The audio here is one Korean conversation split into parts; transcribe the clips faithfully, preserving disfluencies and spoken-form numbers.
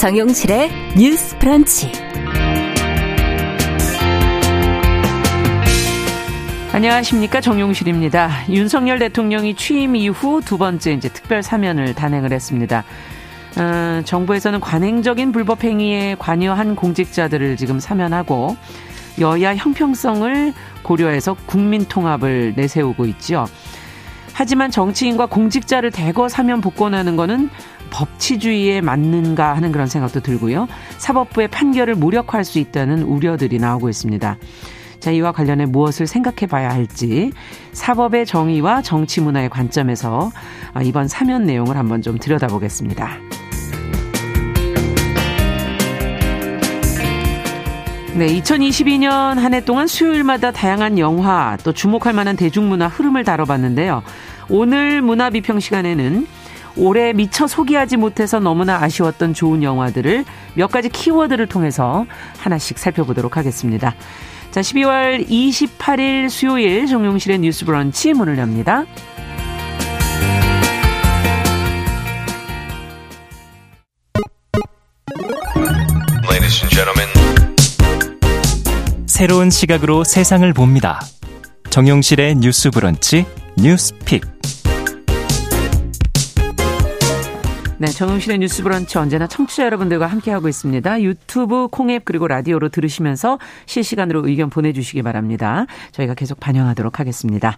정용실의 뉴스 브런치. 안녕하십니까, 정용실입니다. 윤석열 대통령이 취임 이후 두 번째 이제 특별 사면을 단행을 했습니다. 어, 정부에서는 관행적인 불법 행위에 관여한 공직자들을 지금 사면하고 여야 형평성을 고려해서 국민 통합을 내세우고 있지요. 하지만 정치인과 공직자를 대거 사면 복권하는 것은 법치주의에 맞는가 하는 그런 생각도 들고요. 사법부의 판결을 무력화할 수 있다는 우려들이 나오고 있습니다. 자, 이와 관련해 무엇을 생각해 봐야 할지 사법의 정의와 정치 문화의 관점에서 이번 사면 내용을 한번 좀 들여다보겠습니다. 네, 이천이십이 년 한 해 동안 수요일마다 다양한 영화 또 주목할 만한 대중문화 흐름을 다뤄봤는데요. 오늘 문화비평 시간에는 올해 미처 소개하지 못해서 너무나 아쉬웠던 좋은 영화들을 몇 가지 키워드를 통해서 하나씩 살펴보도록 하겠습니다. 자, 십이월 이십팔일 수요일 정용실의 뉴스 브런치 문을 엽니다. Ladies and gentlemen. 새로운 시각으로 세상을 봅니다. 정용실의 뉴스 브런치 뉴스 픽. 네, 정용실의 뉴스 브런치 언제나 청취자 여러분들과 함께하고 있습니다. 유튜브, 콩앱 그리고 라디오로 들으시면서 실시간으로 의견 보내주시기 바랍니다. 저희가 계속 반영하도록 하겠습니다.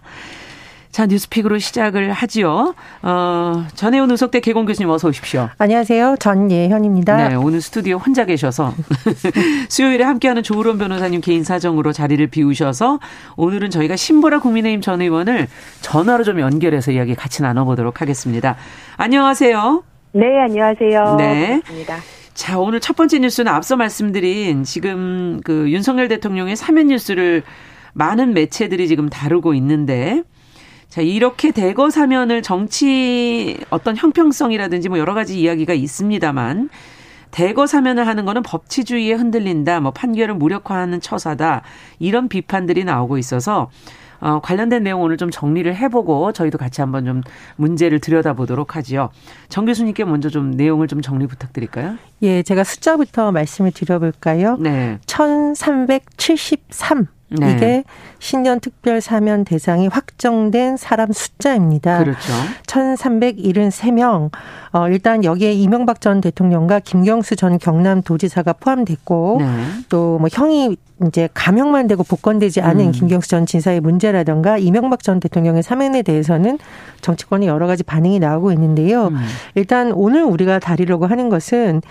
자, 뉴스픽으로 시작을 하지요. 어, 전혜원 우석대 개공 교수님 어서 오십시오. 안녕하세요. 전예현입니다. 네, 오늘 스튜디오 혼자 계셔서 수요일에 함께하는 조울원 변호사님 개인 사정으로 자리를 비우셔서 오늘은 저희가 신보라 국민의힘 전 의원을 전화로 좀 연결해서 이야기 같이 나눠보도록 하겠습니다. 안녕하세요. 네, 안녕하세요. 네. 반갑습니다. 자, 오늘 첫 번째 뉴스는 앞서 말씀드린 지금 그 윤석열 대통령의 사면 뉴스를 많은 매체들이 지금 다루고 있는데, 자, 이렇게 대거 사면을 정치 어떤 형평성이라든지 뭐 여러 가지 이야기가 있습니다만, 대거 사면을 하는 거는 법치주의에 흔들린다, 뭐 판결을 무력화하는 처사다, 이런 비판들이 나오고 있어서, 어, 관련된 내용 오늘 좀 정리를 해보고 저희도 같이 한번 좀 문제를 들여다보도록 하지요. 정 교수님께 먼저 좀 내용을 좀 정리 부탁드릴까요? 예, 제가 숫자부터 말씀을 드려볼까요? 네. 천삼백칠십삼. 네. 이게 신년 특별 사면 대상이 확정된 사람 숫자입니다. 그렇죠. 천삼백칠십삼 명. 어, 일단 여기에 이명박 전 대통령과 김경수 전 경남도지사가 포함됐고, 네. 또 뭐 형이 이제 감형만 되고 복권되지 않은 음. 김경수 전 지사의 문제라든가 이명박 전 대통령의 사면에 대해서는 정치권의 여러 가지 반응이 나오고 있는데요. 음. 일단 오늘 우리가 다루려고 하는 것은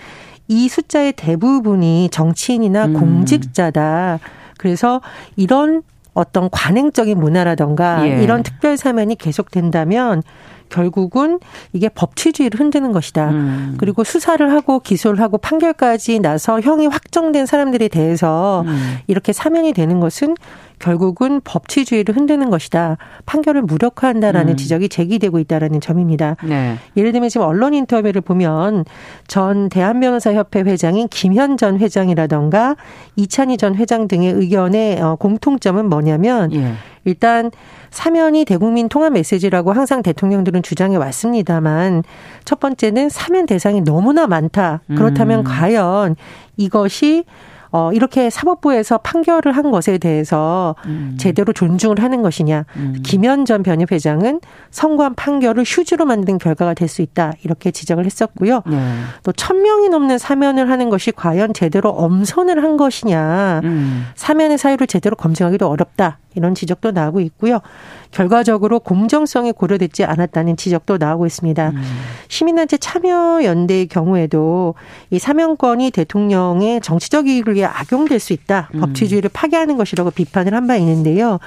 이 숫자의 대부분이 정치인이나 음. 공직자다. 그래서 이런 어떤 관행적인 문화라든가 예. 이런 특별 사면이 계속된다면 결국은 이게 법치주의를 흔드는 것이다. 음. 그리고 수사를 하고 기소를 하고 판결까지 나서 형이 확정된 사람들에 대해서 음. 이렇게 사면이 되는 것은 결국은 법치주의를 흔드는 것이다. 판결을 무력화한다라는 음. 지적이 제기되고 있다라는 점입니다. 네. 예를 들면 지금 언론 인터뷰를 보면 전 대한변호사협회 회장인 김현 전 회장이라던가 이찬희 전 회장 등의 의견의 공통점은 뭐냐면 예. 일단 사면이 대국민 통합 메시지라고 항상 대통령들은 주장해 왔습니다만 첫 번째는 사면 대상이 너무나 많다. 그렇다면 음. 과연 이것이 어, 이렇게 사법부에서 판결을 한 것에 대해서 음. 제대로 존중을 하는 것이냐. 음. 김현 전 변협회장은 선고한 판결을 휴지로 만든 결과가 될 수 있다. 이렇게 지적을 했었고요. 네. 또 천 명이 넘는 사면을 하는 것이 과연 제대로 엄선을 한 것이냐. 음. 사면의 사유를 제대로 검증하기도 어렵다. 이런 지적도 나오고 있고요. 결과적으로 공정성이 고려되지 않았다는 지적도 나오고 있습니다. 음. 시민단체 참여연대의 경우에도 이 사면권이 대통령의 정치적 이익을 위해 악용될 수 있다. 음. 법치주의를 파괴하는 것이라고 비판을 한 바 있는데요.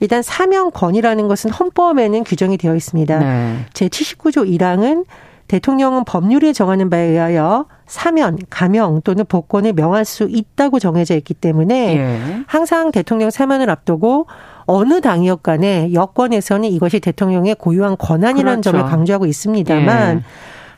일단 사면권이라는 것은 헌법에는 규정이 되어 있습니다. 네. 제칠십구조 일항은 대통령은 법률이 정하는 바에 의하여 사면, 감형 또는 복권을 명할 수 있다고 정해져 있기 때문에 예. 항상 대통령 사면을 앞두고 어느 당이었 간에 여권에서는 이것이 대통령의 고유한 권한이라는 그렇죠. 점을 강조하고 있습니다만 예.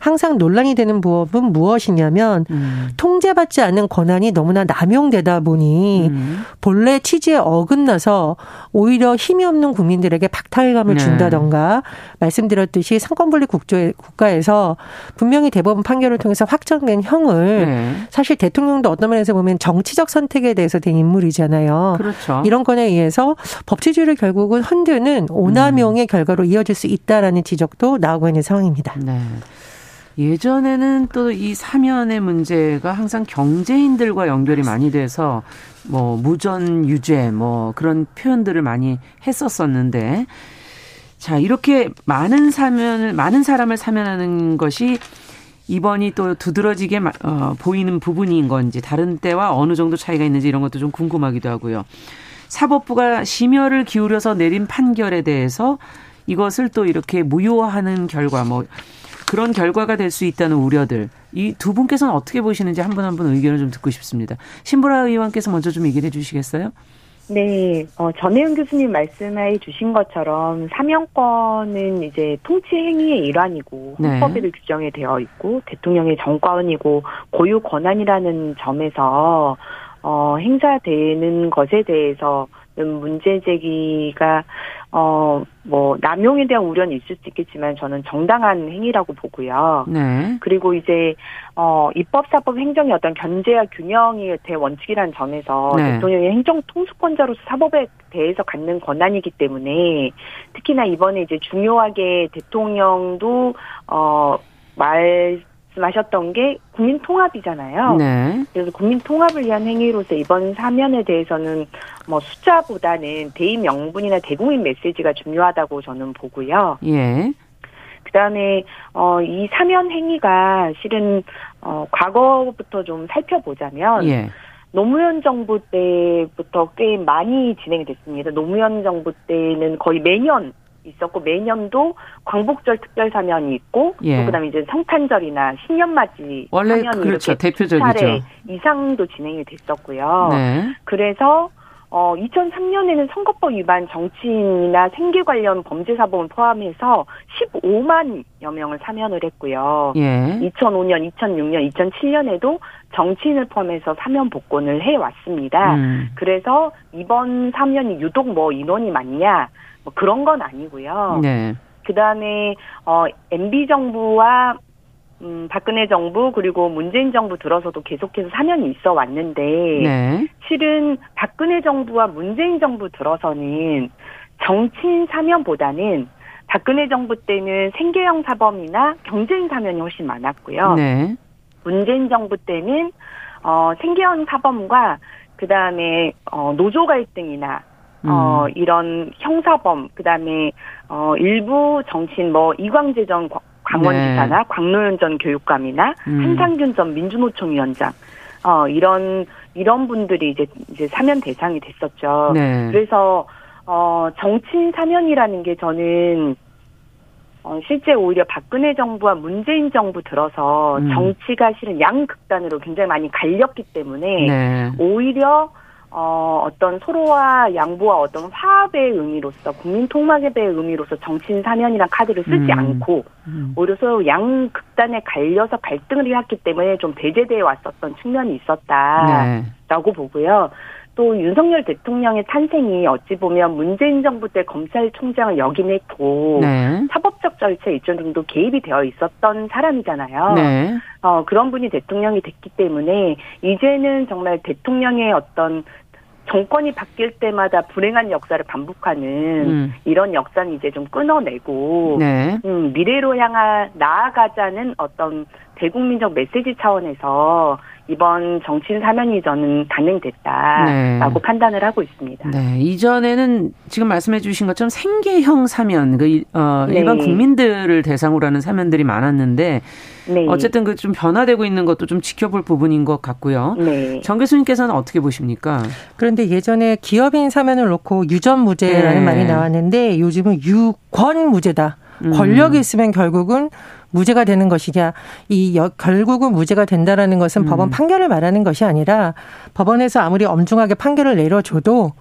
항상 논란이 되는 부분은 무엇이냐면 음. 통제받지 않은 권한이 너무나 남용되다 보니 음. 본래 취지에 어긋나서 오히려 힘이 없는 국민들에게 박탈감을 네. 준다던가 말씀드렸듯이 상권분립 국가에서 분명히 대법원 판결을 통해서 확정된 형을 네. 사실 대통령도 어떤 면에서 보면 정치적 선택에 대해서 된 인물이잖아요. 그렇죠. 이런 건에 의해서 법치주의를 결국은 흔드는 오남용의 음. 결과로 이어질 수 있다라는 지적도 나오고 있는 상황입니다. 네. 예전에는 또 이 사면의 문제가 항상 경제인들과 연결이 많이 돼서 뭐 무전 유죄 뭐 그런 표현들을 많이 했었었는데, 자 이렇게 많은 사면을 많은 사람을 사면하는 것이 이번이 또 두드러지게 어, 보이는 부분인 건지 다른 때와 어느 정도 차이가 있는지 이런 것도 좀 궁금하기도 하고요. 사법부가 심혈을 기울여서 내린 판결에 대해서 이것을 또 이렇게 무효화하는 결과 뭐 그런 결과가 될 수 있다는 우려들. 이 두 분께서는 어떻게 보시는지 한 분 한 분 의견을 좀 듣고 싶습니다. 신보라 의원께서 먼저 좀 얘기를 해 주시겠어요? 네. 어, 전혜은 교수님 말씀해 주신 것처럼 사면권은 이제 통치 행위의 일환이고 헌법에도 네. 규정에 되어 있고 대통령의 정권이고 고유 권한이라는 점에서 어, 행사되는 것에 대해서는 문제 제기가 어, 뭐, 남용에 대한 우려는 있을 수 있겠지만 저는 정당한 행위라고 보고요. 네. 그리고 이제, 어, 입법, 사법, 행정의 어떤 견제와 균형이 대원칙이라는 점에서 네. 대통령이 행정 통수권자로서 사법에 대해서 갖는 권한이기 때문에 특히나 이번에 이제 중요하게 대통령도, 어, 말, 말씀하셨던 게 국민 통합이잖아요. 네. 그래서 국민 통합을 위한 행위로서 이번 사면에 대해서는 뭐 숫자보다는 대의 명분이나 대국민 메시지가 중요하다고 저는 보고요. 예. 그다음에 어, 이 사면 행위가 실은 어, 과거부터 좀 살펴보자면 예. 노무현 정부 때부터 꽤 많이 진행이 됐습니다. 노무현 정부 때는 거의 매년 있었고 매년도 광복절 특별 사면이 있고 예. 그다음에 이제 성탄절이나 신년맞이 원래 그렇죠 대표적이죠. 차례 이상도 진행이 됐었고요. 네. 그래서 어 이천삼 년에는 선거법 위반 정치인이나 생계 관련 범죄 사범을 포함해서 십오만여 명을 사면을 했고요. 예. 이천오 년, 이천육 년, 이천칠 년에도 정치인을 포함해서 사면 복권을 해 왔습니다. 음. 그래서 이번 사면이 유독 뭐 인원이 많냐? 뭐 그런 건 아니고요. 네. 그다음에 어 엠비 정부와 음 박근혜 정부 그리고 문재인 정부 들어서도 계속해서 사면이 있어 왔는데 네. 실은 박근혜 정부와 문재인 정부 들어서는 정치인 사면보다는 박근혜 정부 때는 생계형 사범이나 경제인 사면이 훨씬 많았고요. 네. 문재인 정부 때는 어 생계형 사범과 그다음에 어 노조 갈등이나 어, 이런 형사범, 그 다음에, 어, 일부 정치인, 뭐, 이광재 전 강원지사나, 네. 광노현 전 교육감이나, 음. 한상균 전 민주노총 위원장, 어, 이런, 이런 분들이 이제, 이제 사면 대상이 됐었죠. 네. 그래서, 어, 정치인 사면이라는 게 저는, 어, 실제 오히려 박근혜 정부와 문재인 정부 들어서 음. 정치가 실은 양극단으로 굉장히 많이 갈렸기 때문에, 네. 오히려, 어, 어떤 서로와 양보와 어떤 화합의 의미로서 국민 통합의 의미로서 정치인 사면이란 카드를 쓰지 음. 않고 오히려 서로 양극단에 갈려서 갈등을 해왔기 때문에 좀 배제되어 왔었던 측면이 있었다라고 네. 보고요. 또 윤석열 대통령의 탄생이 어찌 보면 문재인 정부 때 검찰총장을 역임 했고 네. 사법적 절차에 일정 정도 개입이 되어 있었던 사람이잖아요. 네. 어, 그런 분이 대통령이 됐기 때문에 이제는 정말 대통령의 어떤 정권이 바뀔 때마다 불행한 역사를 반복하는 음. 이런 역사는 이제 좀 끊어내고 네. 음, 미래로 향해 나아가자는 어떤 대국민적 메시지 차원에서 이번 정치인 사면이 저는 단행됐다라고 네. 판단을 하고 있습니다. 네. 이전에는 지금 말씀해 주신 것처럼 생계형 사면, 그, 어, 네. 일반 국민들을 대상으로 하는 사면들이 많았는데 네. 어쨌든 그 좀 변화되고 있는 것도 좀 지켜볼 부분인 것 같고요. 네. 정 교수님께서는 어떻게 보십니까? 그런데 예전에 기업인 사면을 놓고 유전무죄라는 네. 말이 나왔는데 요즘은 유권무죄다. 권력이 있으면 결국은 무죄가 되는 것이냐. 이 여, 결국은 무죄가 된다라는 것은 음. 법원 판결을 말하는 것이 아니라 법원에서 아무리 엄중하게 판결을 내려줘도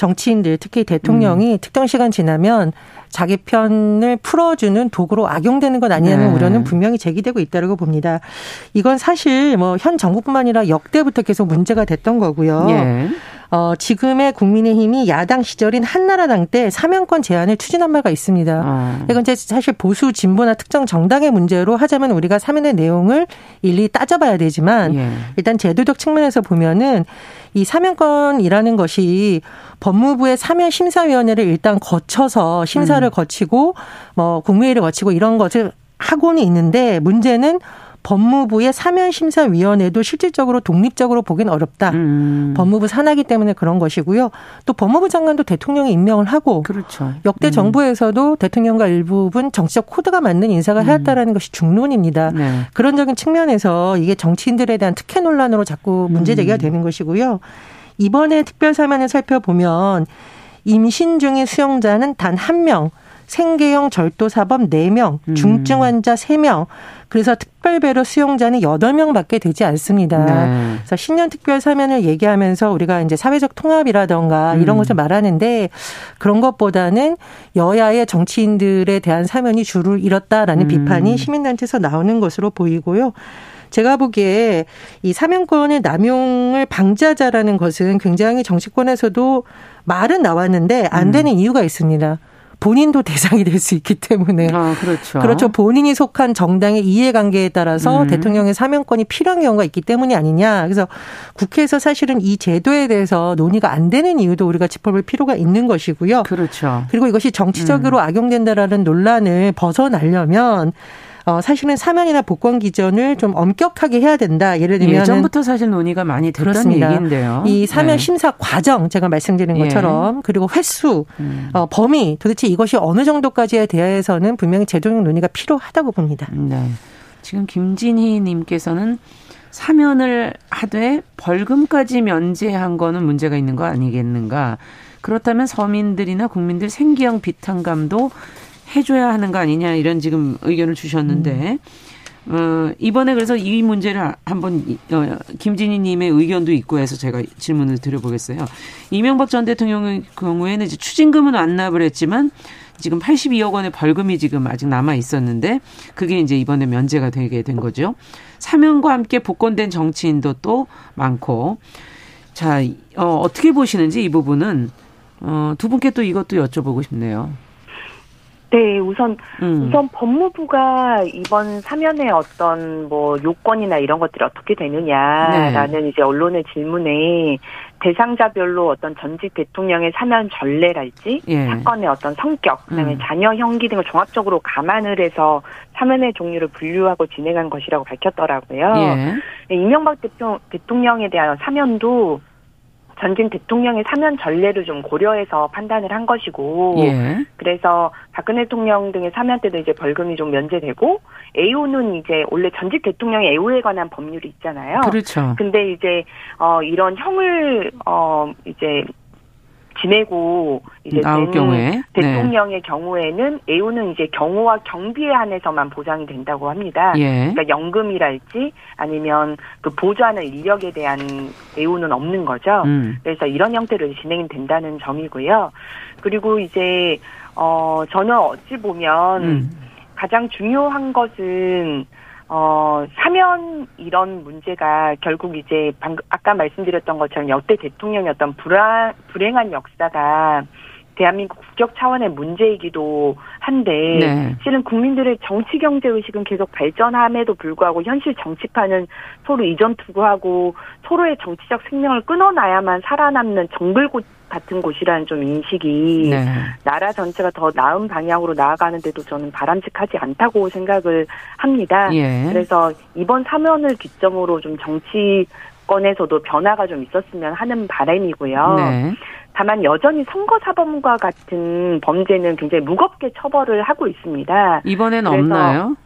정치인들 특히 대통령이 음. 특정 시간 지나면 자기 편을 풀어주는 도구로 악용되는 것 아니냐는 네. 우려는 분명히 제기되고 있다고 봅니다. 이건 사실 뭐 현 정부뿐만 아니라 역대부터 계속 문제가 됐던 거고요. 네. 어, 지금의 국민의힘이 야당 시절인 한나라당 때 사면권 제한을 추진한 바가 있습니다. 아. 이건 이제 사실 보수 진보나 특정 정당의 문제로 하자면 우리가 사면의 내용을 일일이 따져봐야 되지만 예. 일단 제도적 측면에서 보면은 이 사면권이라는 것이 법무부의 사면 심사위원회를 일단 거쳐서 심사를 음. 거치고 뭐 국무회의를 거치고 이런 것을 하고는 있는데 문제는 법무부의 사면심사위원회도 실질적으로 독립적으로 보긴 어렵다. 음. 법무부 산하기 때문에 그런 것이고요. 또 법무부 장관도 대통령이 임명을 하고 그렇죠. 역대 음. 정부에서도 대통령과 일부분 정치적 코드가 맞는 인사가 해왔다라는 음. 것이 중론입니다. 네. 그런적인 측면에서 이게 정치인들에 대한 특혜 논란으로 자꾸 문제 제기가 음. 되는 것이고요. 이번에 특별사면을 살펴보면 임신 중인 수용자는 단 한 명, 생계형 절도사범 네 명, 중증 환자 세 명, 그래서 특별배로 수용자는 여덟 명밖에 되지 않습니다. 네. 그래서 신년 특별 사면을 얘기하면서 우리가 이제 사회적 통합이라든가 이런 음. 것을 말하는데 그런 것보다는 여야의 정치인들에 대한 사면이 주를 이뤘다라는 음. 비판이 시민단체에서 나오는 것으로 보이고요. 제가 보기에 이 사면권을 남용을 방지하자라는 것은 굉장히 정치권에서도 말은 나왔는데 안 되는 음. 이유가 있습니다. 본인도 대상이 될 수 있기 때문에. 아, 그렇죠. 그렇죠. 본인이 속한 정당의 이해관계에 따라서 음. 대통령의 사면권이 필요한 경우가 있기 때문이 아니냐. 그래서 국회에서 사실은 이 제도에 대해서 논의가 안 되는 이유도 우리가 짚어볼 필요가 있는 것이고요. 그렇죠. 그리고 이것이 정치적으로 음. 악용된다라는 논란을 벗어나려면 어, 사실은 사면이나 복권 기전을 좀 엄격하게 해야 된다. 예를 들면 예전부터 사실 논의가 많이 됐던 얘기인데요. 이 사면 네. 심사 과정 제가 말씀드린 것처럼 예. 그리고 횟수, 음. 어, 범위 도대체 이것이 어느 정도까지에 대해서는 분명히 제도적 논의가 필요하다고 봅니다. 네. 지금 김진희 님께서는 사면을 하되 벌금까지 면제한 거는 문제가 있는 거 아니겠는가. 그렇다면 서민들이나 국민들 생계형 비탄감도 해줘야 하는 거 아니냐 이런 지금 의견을 주셨는데 음. 어, 이번에 그래서 이 문제를 한번 어, 김진희 님의 의견도 있고 해서 제가 질문을 드려보겠어요. 이명박 전 대통령의 경우에는 이제 추징금은 완납을 했지만 지금 팔십이억 원의 벌금이 지금 아직 남아 있었는데 그게 이제 이번에 면제가 되게 된 거죠. 사면과 함께 복권된 정치인도 또 많고 자 어, 어떻게 보시는지 이 부분은 어, 두 분께 또 이것도 여쭤보고 싶네요. 네, 우선, 음. 우선 법무부가 이번 사면의 어떤 뭐 요건이나 이런 것들이 어떻게 되느냐라는 네. 이제 언론의 질문에 대상자별로 어떤 전직 대통령의 사면 전례랄지 예. 사건의 어떤 성격, 그다음에 음. 자녀 형기 등을 종합적으로 감안을 해서 사면의 종류를 분류하고 진행한 것이라고 밝혔더라고요. 예. 이명박 대표, 대통령에 대한 사면도 전직 대통령의 사면 전례를 좀 고려해서 판단을 한 것이고 예. 그래서 박근혜 대통령 등의 사면 때도 이제 벌금이 좀 면제되고 에이오는 이제 원래 전직 대통령의 에이오에 관한 법률이 있잖아요. 그렇죠. 근데 이제 어 이런 형을 어 이제 지내고 이제 나올 경우에 대통령의 네. 경우에는 에이오는 이제 경호와 경비에 한해서만 보장이 된다고 합니다. 예. 그러니까 연금이랄지 아니면 그 보조하는 인력에 대한 에이오는 없는 거죠. 음. 그래서 이런 형태로 진행이 된다는 점이고요. 그리고 이제 어 저는 어찌 보면 음. 가장 중요한 것은 어, 사면 이런 문제가 결국 이제 방금 아까 말씀드렸던 것처럼 역대 대통령의 어떤 불안, 불행한 역사가 대한민국 국격 차원의 문제이기도 한데 네. 실은 국민들의 정치 경제 의식은 계속 발전함에도 불구하고 현실 정치판은 서로 이전 투구하고 서로의 정치적 생명을 끊어놔야만 살아남는 정글고 같은 곳이라는 좀 인식이 네. 나라 전체가 더 나은 방향으로 나아가는데도 저는 바람직하지 않다고 생각을 합니다. 예. 그래서 이번 사면을 기점으로 좀 정치권에서도 변화가 좀 있었으면 하는 바람이고요. 네. 다만 여전히 선거사범과 같은 범죄는 굉장히 무겁게 처벌을 하고 있습니다. 이번엔 없나요?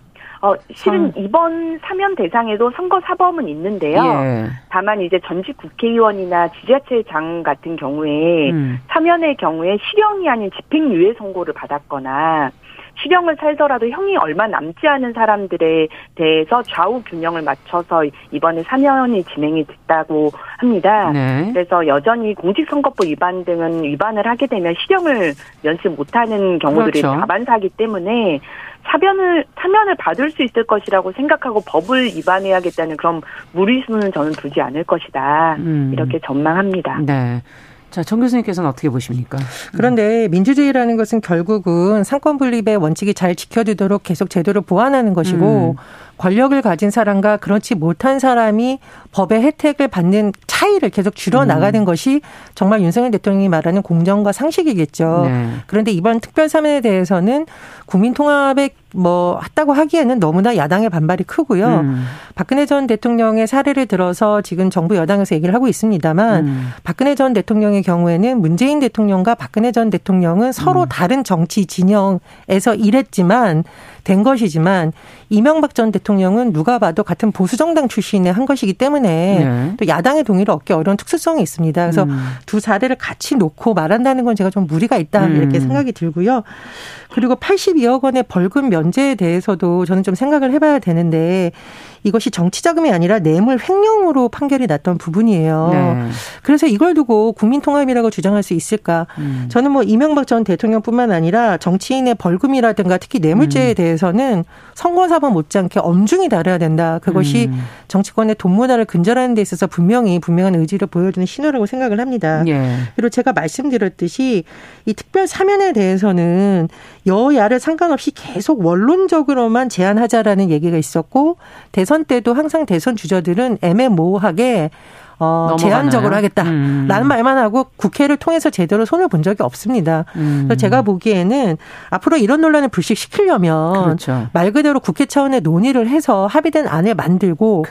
어, 실은 선... 이번 사면 대상에도 선거사범은 있는데요. 예. 다만 이제 전직 국회의원이나 지자체장 같은 경우에 음. 사면의 경우에 실형이 아닌 집행유예 선고를 받았거나 실형을 살더라도 형이 얼마 남지 않은 사람들에 대해서 좌우 균형을 맞춰서 이번에 사면이 진행이 됐다고 합니다. 네. 그래서 여전히 공직선거법 위반 등은 위반을 하게 되면 실형을 면치 못하는 경우들이 그렇죠. 다반사이기 때문에 사면을 사면을 받을 수 있을 것이라고 생각하고 법을 위반해야겠다는 그런 무리수는 저는 두지 않을 것이다. 음. 이렇게 전망합니다. 네. 자, 정 교수님께서는 어떻게 보십니까? 그런데 민주주의라는 것은 결국은 상권분립의 원칙이 잘 지켜지도록 계속 제도를 보완하는 것이고 음. 권력을 가진 사람과 그렇지 못한 사람이 법의 혜택을 받는 차이를 계속 줄여나가는 음. 것이 정말 윤석열 대통령이 말하는 공정과 상식이겠죠. 네. 그런데 이번 특별사면에 대해서는 국민통합에 뭐 했다고 하기에는 너무나 야당의 반발이 크고요. 음. 박근혜 전 대통령의 사례를 들어서 지금 정부 여당에서 얘기를 하고 있습니다만 음. 박근혜 전 대통령의 경우에는 문재인 대통령과 박근혜 전 대통령은 서로 음. 다른 정치 진영에서 일했지만 된 것이지만 이명박 전 대통령은 누가 봐도 같은 보수정당 출신의 한 것이기 때문에 네. 또 야당의 동의를 얻기 어려운 특수성이 있습니다. 그래서 음. 두 사례를 같이 놓고 말한다는 건 제가 좀 무리가 있다 음. 이렇게 생각이 들고요. 그리고 팔십이억 원의 벌금 면제에 대해서도 저는 좀 생각을 해봐야 되는데 이것이 정치자금이 아니라 뇌물 횡령으로 판결이 났던 부분이에요. 네. 그래서 이걸 두고 국민통합이라고 주장할 수 있을까. 음. 저는 뭐 이명박 전 대통령뿐만 아니라 정치인의 벌금이라든가 특히 뇌물죄에 음. 대해서는 선거사범 못지않게 엄중히 다뤄야 된다. 그것이 음. 정치권의 돈 문화를 근절하는 데 있어서 분명히 분명한 의지를 보여주는 신호라고 생각을 합니다. 예. 그리고 제가 말씀드렸듯이 이 특별 사면에 대해서는 여야를 상관없이 계속 원론적으로만 제한하자라는 얘기가 있었고 대선 때도 항상 대선 주자들은 애매모호하게 어, 제한적으로 하겠다라는 음. 말만 하고 국회를 통해서 제대로 손을 본 적이 없습니다. 음. 그래서 제가 보기에는 앞으로 이런 논란을 불식시키려면 그렇죠. 말 그대로 국회 차원의 논의를 해서 합의된 안을 만들고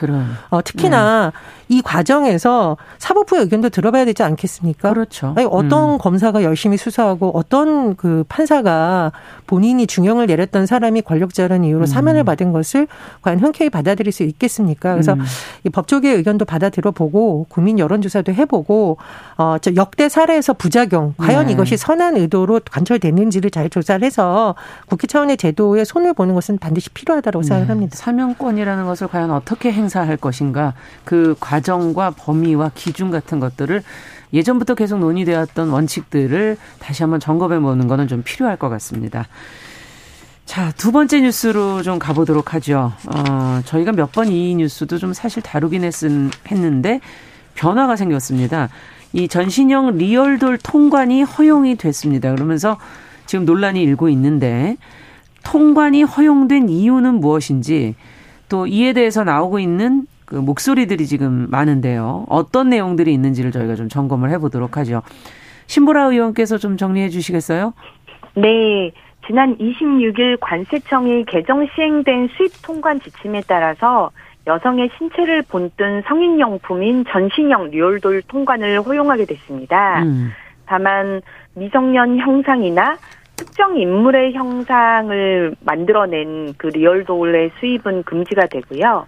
어, 특히나 네. 이 과정에서 사법부의 의견도 들어봐야 되지 않겠습니까? 그렇죠. 아니, 어떤 음. 검사가 열심히 수사하고 어떤 그 판사가 본인이 중형을 내렸던 사람이 권력자라는 이유로 음. 사면을 받은 것을 과연 흔쾌히 받아들일 수 있겠습니까? 그래서 음. 이 법조계의 의견도 받아들여보고 국민 여론조사도 해보고 어, 저 역대 사례에서 부작용 과연 네. 이것이 선한 의도로 관철됐는지를 잘 조사를 해서 국회 차원의 제도에 손을 보는 것은 반드시 필요하다고 네. 생각합니다. 사면권이라는 것을 과연 어떻게 행사할 것인가 그 과정과 범위와 기준 같은 것들을 예전부터 계속 논의되었던 원칙들을 다시 한번 점검해보는 것은 좀 필요할 것 같습니다. 자, 두 번째 뉴스로 좀 가보도록 하죠. 어, 저희가 몇 번 이 뉴스도 좀 사실 다루긴 했은, 했는데 변화가 생겼습니다. 이 전신형 리얼돌 통관이 허용이 됐습니다. 그러면서 지금 논란이 일고 있는데 통관이 허용된 이유는 무엇인지 또 이에 대해서 나오고 있는 그 목소리들이 지금 많은데요. 어떤 내용들이 있는지를 저희가 좀 점검을 해보도록 하죠. 신보라 의원께서 좀 정리해 주시겠어요? 네. 지난 이십육일 관세청이 개정 시행된 수입 통관 지침에 따라서 여성의 신체를 본뜬 성인용품인 전신형 리얼돌 통관을 허용하게 됐습니다. 음. 다만 미성년 형상이나 특정 인물의 형상을 만들어낸 그 리얼돌의 수입은 금지가 되고요.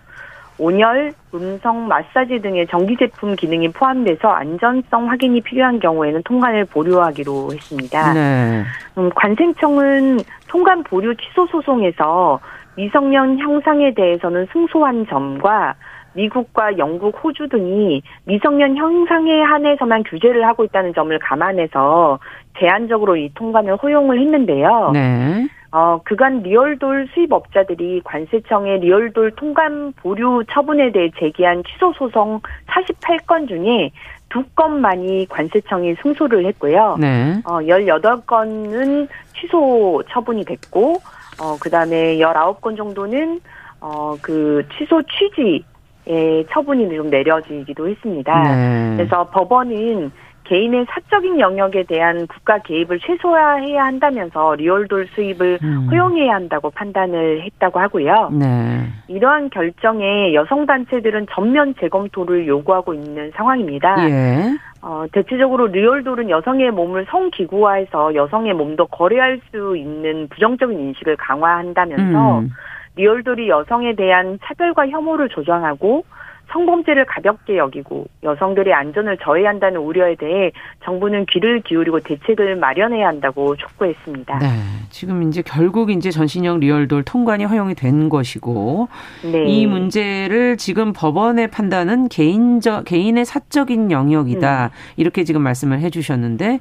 온열, 음성, 마사지 등의 전기 제품 기능이 포함돼서 안전성 확인이 필요한 경우에는 통관을 보류하기로 했습니다. 네. 음, 관세청은 통관 보류 취소 소송에서 미성년 형상에 대해서는 승소한 점과 미국과 영국, 호주 등이 미성년 형상에 한해서만 규제를 하고 있다는 점을 감안해서 제한적으로 이 통관을 허용을 했는데요. 네. 어, 그간 리얼돌 수입업자들이 관세청의 리얼돌 통관 보류 처분에 대해 제기한 취소소송 사십팔 건 중에 두 건만이 관세청이 승소를 했고요. 네. 어, 열여덟 건은 취소 처분이 됐고, 어, 그 다음에 열아홉 건 정도는, 어, 그 취소 취지의 처분이 좀 내려지기도 했습니다. 네. 그래서 법원은 개인의 사적인 영역에 대한 국가 개입을 최소화해야 한다면서 리얼돌 수입을 음. 허용해야 한다고 판단을 했다고 하고요. 네. 이러한 결정에 여성단체들은 전면 재검토를 요구하고 있는 상황입니다. 예. 어, 대체적으로 리얼돌은 여성의 몸을 성기구화해서 여성의 몸도 거래할 수 있는 부정적인 인식을 강화한다면서 음. 리얼돌이 여성에 대한 차별과 혐오를 조장하고 성범죄를 가볍게 여기고 여성들의 안전을 저해한다는 우려에 대해 정부는 귀를 기울이고 대책을 마련해야 한다고 촉구했습니다. 네, 지금 이제 결국 이제 전신형 리얼돌 통관이 허용이 된 것이고 네. 이 문제를 지금 법원의 판단은 개인적 개인의 사적인 영역이다. 음. 이렇게 지금 말씀을 해주셨는데.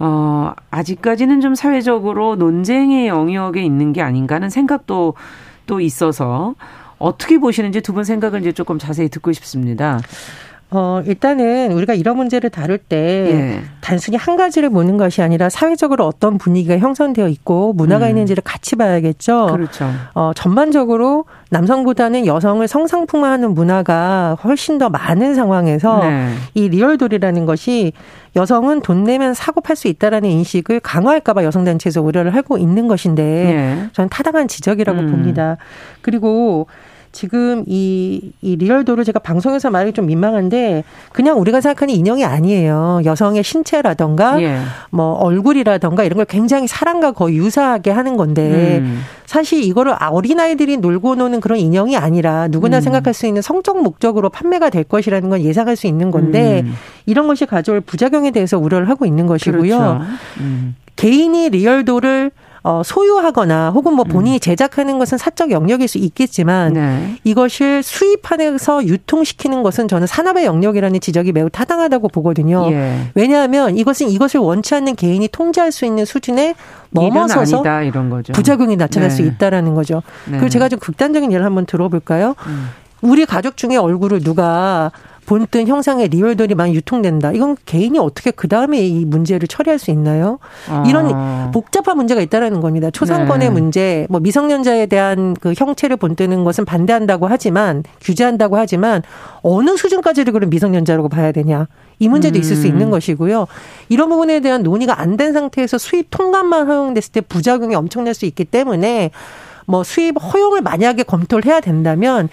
어, 아직까지는 좀 사회적으로 논쟁의 영역에 있는 게 아닌가 하는 생각도 또 있어서 어떻게 보시는지 두 분 생각을 이제 조금 자세히 듣고 싶습니다. 어, 일단은 우리가 이런 문제를 다룰 때 예. 단순히 한 가지를 보는 것이 아니라 사회적으로 어떤 분위기가 형성되어 있고 문화가 음. 있는지를 같이 봐야겠죠. 그렇죠. 어, 전반적으로 남성보다는 여성을 성상품화하는 문화가 훨씬 더 많은 상황에서 네. 이 리얼돌이라는 것이 여성은 돈 내면 사고 팔 수 있다라는 인식을 강화할까 봐 여성단체에서 우려를 하고 있는 것인데 네. 저는 타당한 지적이라고 음. 봅니다. 그리고 지금 이, 이 리얼도를 제가 방송에서 말하기 좀 민망한데 그냥 우리가 생각하는 인형이 아니에요. 여성의 신체라든가 예. 뭐 얼굴이라든가 이런 걸 굉장히 사람과 거의 유사하게 하는 건데 음. 사실 이거를 어린아이들이 놀고 노는 그런 인형이 아니라 누구나 음. 생각할 수 있는 성적 목적으로 판매가 될 것이라는 건 예상할 수 있는 건데 음. 이런 것이 가져올 부작용에 대해서 우려를 하고 있는 것이고요. 그렇죠. 음. 개인이 리얼도를 어, 소유하거나 혹은 뭐 본인이 제작하는 것은 사적 영역일 수 있겠지만 네. 이것을 수입하면서 유통시키는 것은 저는 산업의 영역이라는 지적이 매우 타당하다고 보거든요. 예. 왜냐하면 이것은 이것을 원치 않는 개인이 통제할 수 있는 수준에 넘어서서 아니다, 이런 거죠. 부작용이 나타날 네. 수 있다라는 거죠. 네. 그리고 제가 좀 극단적인 예를 한번 들어볼까요? 음. 우리 가족 중에 얼굴을 누가 본뜬 형상의 리얼돌이 많이 유통된다. 이건 개인이 어떻게 그다음에 이 문제를 처리할 수 있나요? 아. 이런 복잡한 문제가 있다는 겁니다. 초상권의 네. 문제, 뭐 미성년자에 대한 그 형체를 본뜨는 것은 반대한다고 하지만 규제한다고 하지만 어느 수준까지를 그럼 미성년자라고 봐야 되냐. 이 문제도 음. 있을 수 있는 것이고요. 이런 부분에 대한 논의가 안 된 상태에서 수입 통관만 허용됐을 때 부작용이 엄청날 수 있기 때문에 뭐 수입 허용을 만약에 검토를 해야 된다면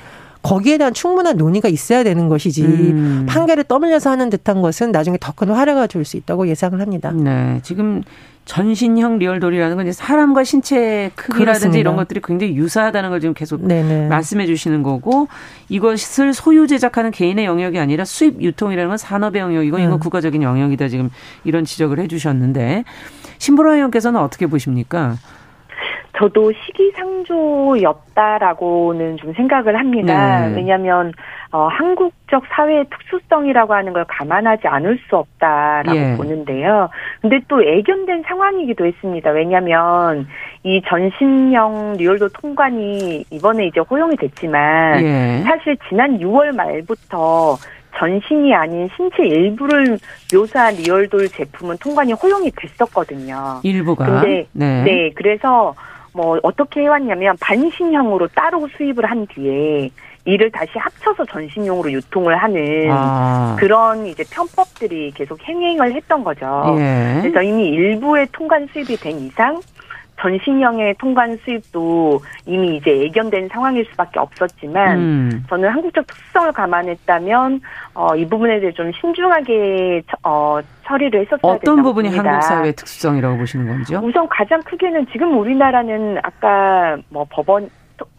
거기에 대한 충분한 논의가 있어야 되는 것이지 음. 판결을 떠밀려서 하는 듯한 것은 나중에 더 큰 화려가 줄 수 있다고 예상을 합니다. 네, 지금 전신형 리얼돌이라는 건 이제 사람과 신체 크기라든지 그렇습니다. 이런 것들이 굉장히 유사하다는 걸 지금 계속 네네. 말씀해 주시는 거고 이것을 소유 제작하는 개인의 영역이 아니라 수입 유통이라는 건 산업의 영역이고 음. 이건 국가적인 영역이다 지금 이런 지적을 해 주셨는데 신보라 의원께서는 어떻게 보십니까? 저도 시기상조였다라고는 좀 생각을 합니다. 네. 왜냐하면 어, 한국적 사회의 특수성이라고 하는 걸 감안하지 않을 수 없다라고 예. 보는데요. 근데 또 애견된 상황이기도 했습니다. 왜냐하면 이 전신형 리얼도 통관이 이번에 이제 허용이 됐지만 예. 사실 지난 유월 말부터 전신이 아닌 신체 일부를 묘사한 리얼돌 제품은 통관이 허용이 됐었거든요. 일부가. 근데, 네. 네, 그래서 뭐 어떻게 해왔냐면 반신형으로 따로 수입을 한 뒤에 이를 다시 합쳐서 전신용으로 유통을 하는 아. 그런 이제 편법들이 계속 행행을 했던 거죠. 예. 그래서 이미 일부의 통관 수입이 된 이상 전신형의 통관 수입도 이미 이제 예견된 상황일 수밖에 없었지만 음. 저는 한국적 특성을 감안했다면 어, 이 부분에 대해 좀 신중하게 처, 어, 처리를 했었어야 된다고 어떤 부분이 봅니다. 한국 사회의 특성이라고 보시는 건지요? 우선 가장 크게는 지금 우리나라는 아까 뭐 법원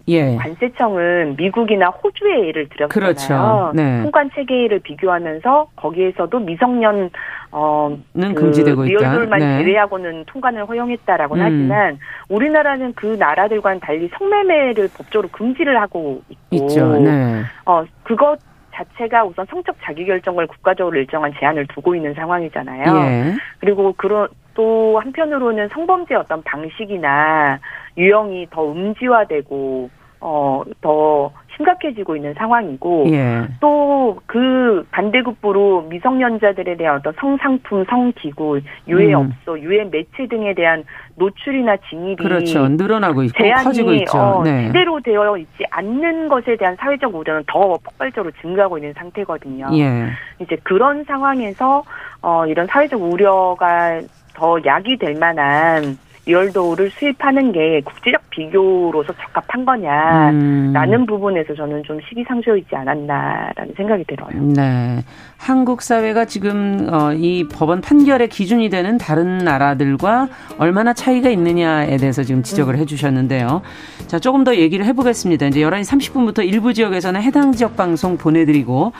예. 관세청은 미국이나 호주의 예를 들었잖아요. 그렇죠. 네. 통관 체계를 비교하면서 거기에서도 미성년 어, 는 그 금지되고 있다. 리얼돌만 네. 제외하고는 통관을 허용했다라고는 음. 하지만 우리나라는 그 나라들과는 달리 성매매를 법적으로 금지를 하고 있고, 있죠. 네. 어 그것 자체가 우선 성적 자기결정을 국가적으로 일정한 제한을 두고 있는 상황이잖아요. 예. 그리고 그런 또 한편으로는 성범죄의 어떤 방식이나 유형이 더 음지화되고 어, 더 심각해지고 있는 상황이고 예. 또 그 반대급부로 미성년자들에 대한 어떤 성상품, 성기구, 유해업소, 음. 유해매체 등에 대한 노출이나 진입이 그렇죠. 늘어나고 있고 제한이, 커지고 있죠. 어, 네. 제대로 되어 있지 않는 것에 대한 사회적 우려는 더 폭발적으로 증가하고 있는 상태거든요. 예. 이제 그런 상황에서 어, 이런 사회적 우려가 더 야기될 만한 유월도우를 수입하는 게 국제적 비교로서 적합한 거냐라는 음. 부분에서 저는 좀 시기상조이지 않았나라는 생각이 들어요. 네, 한국 사회가 지금 이 법원 판결의 기준이 되는 다른 나라들과 얼마나 차이가 있느냐에 대해서 지금 지적을 해주셨는데요. 자, 조금 더 얘기를 해보겠습니다. 이제 열한 시 삼십 분부터 일부 지역에서는 해당 지역 방송 보내드리고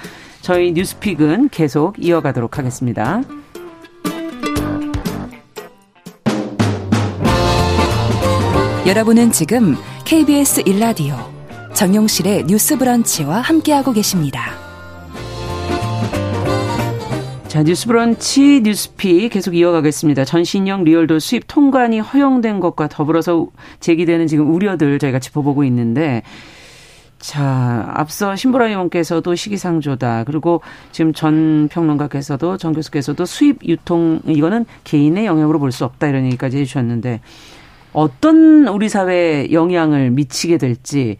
저희 뉴스픽은 계속 이어가도록 하겠습니다. 여러분은 지금 케이비에스 일 라디오 정용실의 뉴스 브런치와 함께하고 계십니다. 자, 뉴스 브런치 뉴스피 계속 이어가겠습니다. 전신형 리얼도 수입 통관이 허용된 것과 더불어서 제기되는 지금 우려들 저희가 짚어보고 있는데, 자, 앞서 신보라 의원께서도 시기상조다. 그리고 지금 전 평론가께서도 정 교수께서도 수입 유통 이거는 개인의 영역으로 볼 수 없다 이런 얘기까지 해주셨는데, 어떤 우리 사회에 영향을 미치게 될지,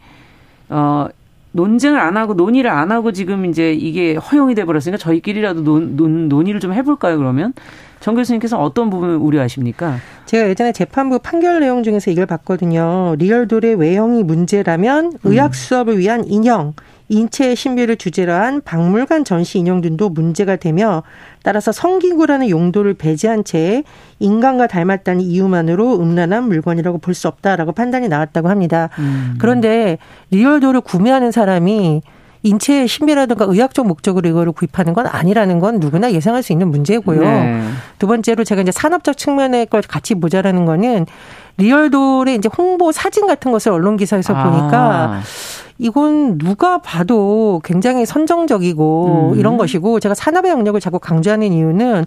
어, 논쟁을 안 하고 논의를 안 하고 지금 이제 이게 허용이 돼버렸으니까 저희끼리라도 논, 논, 논의를 좀 해볼까요, 그러면? 정 교수님께서는 어떤 부분을 우려하십니까? 제가 예전에 재판부 판결 내용 중에서 이걸 봤거든요. 리얼돌의 외형이 문제라면 의학 수업을 위한 인형, 인체의 신비를 주제로 한 박물관 전시 인형 등도 문제가 되며, 따라서 성기구라는 용도를 배제한 채 인간과 닮았다는 이유만으로 음란한 물건이라고 볼 수 없다라고 판단이 나왔다고 합니다. 음. 그런데 리얼돌을 구매하는 사람이 인체의 신비라든가 의학적 목적으로 이거를 구입하는 건 아니라는 건 누구나 예상할 수 있는 문제고요. 네. 두 번째로 제가 이제 산업적 측면의 걸 같이 보자라는 거는 리얼돌의 이제 홍보 사진 같은 것을 언론 기사에서 아. 보니까 이건 누가 봐도 굉장히 선정적이고 음. 이런 것이고, 제가 산업의 영역을 자꾸 강조하는 이유는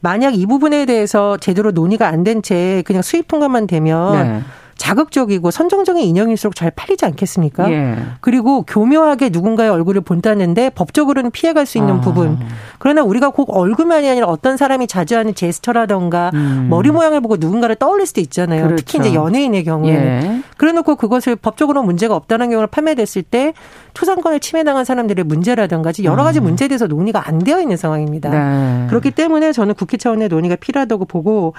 만약 이 부분에 대해서 제대로 논의가 안 된 채 그냥 수입 통과만 되면 네. 자극적이고 선정적인 인형일수록 잘 팔리지 않겠습니까? 예. 그리고 교묘하게 누군가의 얼굴을 본다는데 법적으로는 피해갈 수 있는 아. 부분. 그러나 우리가 꼭 얼굴만이 아니라 어떤 사람이 자주 하는 제스처라던가 음. 머리 모양을 보고 누군가를 떠올릴 수도 있잖아요. 그렇죠. 특히 이제 연예인의 경우에. 예. 그래놓고 그것을 법적으로 문제가 없다는 경우를 판매됐을 때 초상권을 침해당한 사람들의 문제라든가 여러 가지 문제에 대해서 논의가 안 되어 있는 상황입니다. 네. 그렇기 때문에 저는 국회 차원의 논의가 필요하다고 보고,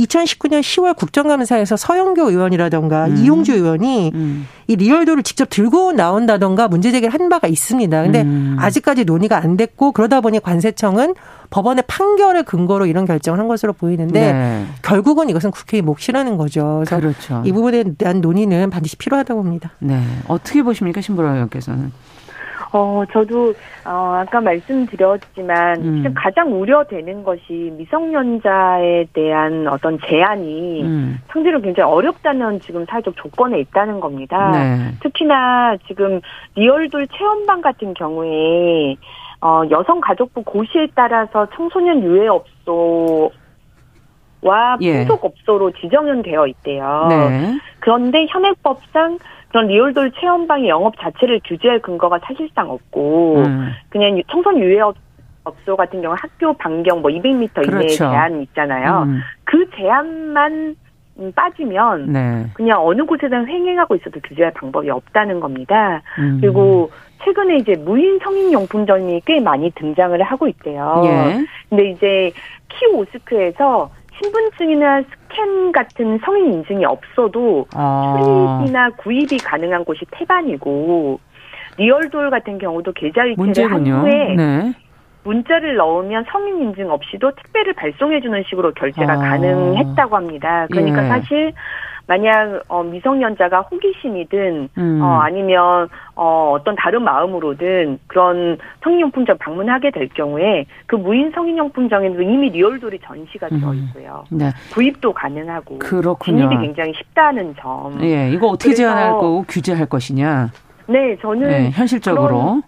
이천십구 년 시월 국정감사에서 서영교 의원이라든가 음. 이용주 의원이 음. 이 리얼도를 직접 들고 나온다든가 문제 제기를 한 바가 있습니다. 그런데 음. 아직까지 논의가 안 됐고, 그러다 보니 관세청은 법원의 판결을 근거로 이런 결정을 한 것으로 보이는데 네. 결국은 이것은 국회의 몫이라는 거죠. 그래서 그렇죠. 이 부분에 대한 논의는 반드시 필요하다고 봅니다. 네, 어떻게 보십니까, 신보라 의원께서는? 어, 저도, 어, 아까 말씀드렸지만, 음. 지금 가장 우려되는 것이 미성년자에 대한 어떤 제한이 음. 상대로 굉장히 어렵다는 지금 사회적 조건에 있다는 겁니다. 네. 특히나 지금 리얼돌 체험방 같은 경우에, 어, 여성가족부 고시에 따라서 청소년 유해업소, 와 풍속업소로 예. 지정은 되어 있대요. 네. 그런데 현행법상 그런 리얼돌 체험방의 영업 자체를 규제할 근거가 사실상 없고 음. 그냥 청소년 유해업소 같은 경우 학교 반경 뭐 이백 미터 그렇죠. 이내의 제한 있잖아요. 음. 그 제한만 빠지면 네. 그냥 어느 곳에든 횡행하고 있어도 규제할 방법이 없다는 겁니다. 음. 그리고 최근에 이제 무인 성인 용품점이 꽤 많이 등장을 하고 있대요. 예. 근데 이제 키오스크에서 신분증이나 스캔 같은 성인 인증이 없어도 아. 출입이나 구입이 가능한 곳이 태반이고, 리얼돌 같은 경우도 계좌이체를 한 후에 네. 문자를 넣으면 성인 인증 없이도 택배를 발송해주는 식으로 결제가 아. 가능했다고 합니다. 그러니까 예. 사실 만약 어, 미성년자가 호기심이든 음. 어, 아니면 어, 어떤 다른 마음으로든 그런 성인용품점 방문하게 될 경우에 그 무인 성인용품점에는 이미 리얼돌이 전시가 되어 있고요. 음. 네. 구입도 가능하고 그렇군요. 진입이 굉장히 쉽다는 점. 예, 이거 어떻게 제한할 거고 규제할 것이냐. 네, 저는 네, 현실적으로.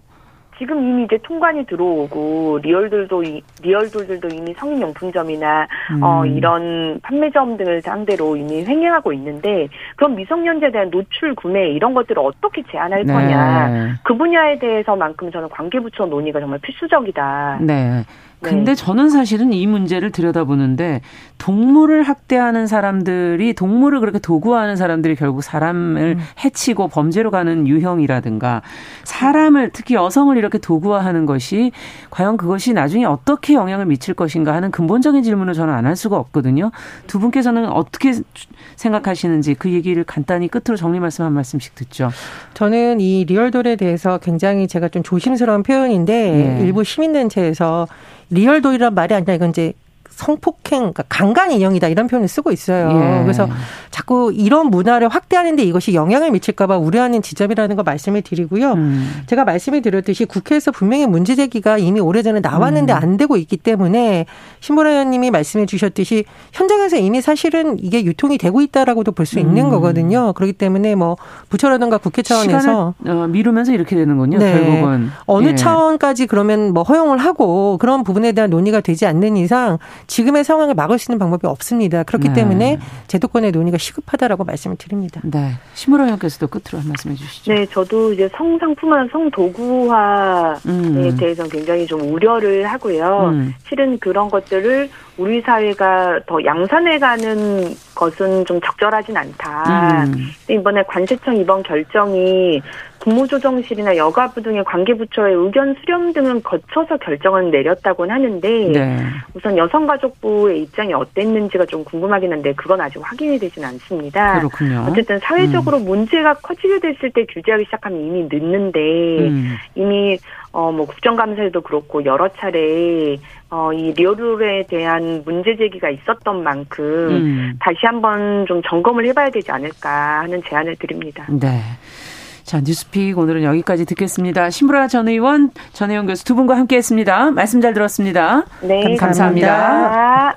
지금 이미 이제 통관이 들어오고 리얼들도 리얼돌들도 이미 성인용품점이나 음. 어, 이런 판매점 등을 상대로 이미 횡행하고 있는데, 그럼 미성년자에 대한 노출 구매 이런 것들을 어떻게 제한할 네. 거냐, 그 분야에 대해서만큼 저는 관계부처 논의가 정말 필수적이다. 네. 근데 네. 저는 사실은 이 문제를 들여다보는데 동물을 학대하는 사람들이 동물을 그렇게 도구화하는 사람들이 결국 사람을 음. 해치고 범죄로 가는 유형이라든가 사람을 특히 여성을 이렇게 도구화하는 것이 과연 그것이 나중에 어떻게 영향을 미칠 것인가 하는 근본적인 질문을 저는 안 할 수가 없거든요. 두 분께서는 어떻게 생각하시는지 그 얘기를 간단히 끝으로 정리 말씀 한 말씀씩 듣죠. 저는 이 리얼돌에 대해서 굉장히 제가 좀 조심스러운 표현인데 네. 일부 시민단체에서 리얼돌이란 말이 아니라 이건 이제 성폭행, 그러니까 강간 인형이다 이런 표현을 쓰고 있어요. 예. 그래서 자꾸 이런 문화를 확대하는데 이것이 영향을 미칠까 봐 우려하는 지점이라는 거 말씀을 드리고요. 음. 제가 말씀을 드렸듯이 국회에서 분명히 문제 제기가 이미 오래전에 나왔는데 음. 안 되고 있기 때문에 신보라 의원님이 말씀해 주셨듯이 현장에서 이미 사실은 이게 유통이 되고 있다라고도 볼 수 있는 음. 거거든요. 그렇기 때문에 뭐 부처라든가 국회 차원에서 시간을 미루면서 이렇게 되는군요. 네. 결국은. 어느 예. 차원까지 그러면 뭐 허용을 하고 그런 부분에 대한 논의가 되지 않는 이상 지금의 상황을 막을 수 있는 방법이 없습니다. 그렇기 네. 때문에 제도권의 논의가 시급하다라고 말씀을 드립니다. 네, 심으라 의원께서도 끝으로 한 말씀해 주시죠. 네, 저도 이제 성상품화, 성도구화에 음. 대해서 굉장히 좀 우려를 하고요. 음. 실은 그런 것들을 우리 사회가 더 양산해가는 것은 좀 적절하진 않다. 음. 이번에 관세청 이번 결정이 국무조정실이나 여가부 등의 관계부처의 의견 수렴 등을 거쳐서 결정을 내렸다고는 하는데 네. 우선 여성가족부의 입장이 어땠는지가 좀 궁금하긴 한데 그건 아직 확인이 되진 않습니다. 그렇군요. 어쨌든 사회적으로 음. 문제가 커지게 됐을 때 규제하기 시작하면 이미 늦는데 음. 이미 어, 뭐, 국정감사에도 그렇고, 여러 차례, 어, 이 리얼룰에 대한 문제 제기가 있었던 만큼, 음. 다시 한번 좀 점검을 해봐야 되지 않을까 하는 제안을 드립니다. 네. 자, 뉴스픽 오늘은 여기까지 듣겠습니다. 신보라 전 의원, 전혜원 교수 두 분과 함께 했습니다. 말씀 잘 들었습니다. 네. 감사합니다. 감사합니다.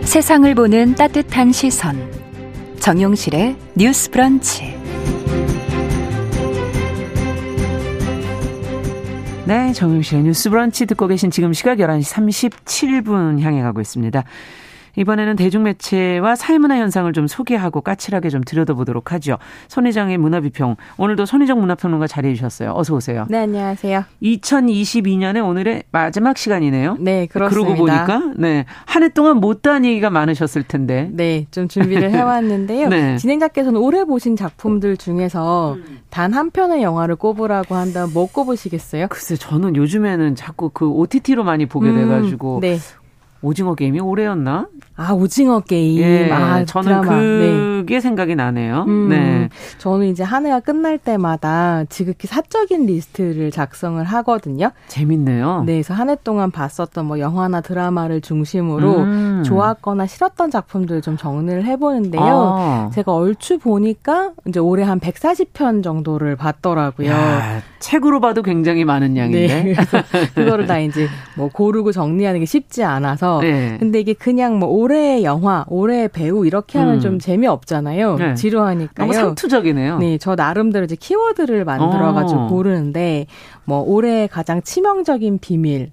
세상을 보는 따뜻한 시선 정용실의 뉴스 브런치. 네, 정용실의 뉴스 브런치 듣고 계신 지금 시각 열한 시 삼십칠 분 향해 가고 있습니다. 이번에는 대중매체와 사회문화 현상을 좀 소개하고 까칠하게 좀 들여다보도록 하죠. 손희정의 문화비평. 오늘도 손희정 문화평론가 자리해 주셨어요. 어서 오세요. 네, 안녕하세요. 이천이십이 년의 오늘의 마지막 시간이네요. 네, 그렇습니다. 그러고 보니까 네, 한 해 동안 못다한 얘기가 많으셨을 텐데. 네, 좀 준비를 해왔는데요. 네. 진행자께서는 올해 보신 작품들 중에서 단 한 편의 영화를 꼽으라고 한다면 뭐 꼽으시겠어요? 글쎄, 저는 요즘에는 자꾸 그 오티티로 많이 보게 음, 돼가지고. 네. 오징어 게임이 올해였나? 아, 오징어 게임. 예, 아, 저는 드라마. 그게 네. 생각이 나네요. 음, 네. 저는 이제 한 해가 끝날 때마다 지극히 사적인 리스트를 작성을 하거든요. 재밌네요. 네, 그래서 한 해 동안 봤었던 뭐 영화나 드라마를 중심으로 음. 좋았거나 싫었던 작품들을 좀 정리를 해보는데요. 아. 제가 얼추 보니까 이제 올해 한 백사십 편 정도를 봤더라고요. 야, 책으로 봐도 굉장히 많은 양인데. 네, 그거를 다 이제 뭐 고르고 정리하는 게 쉽지 않아서. 네. 근데 이게 그냥 뭐 올해의 영화, 올해의 배우 이렇게 하면 음. 좀 재미없잖아요. 네. 지루하니까요. 너무 상투적이네요. 네, 저 나름대로 이제 키워드를 만들어가지고 오. 고르는데 뭐 올해의 가장 치명적인 비밀은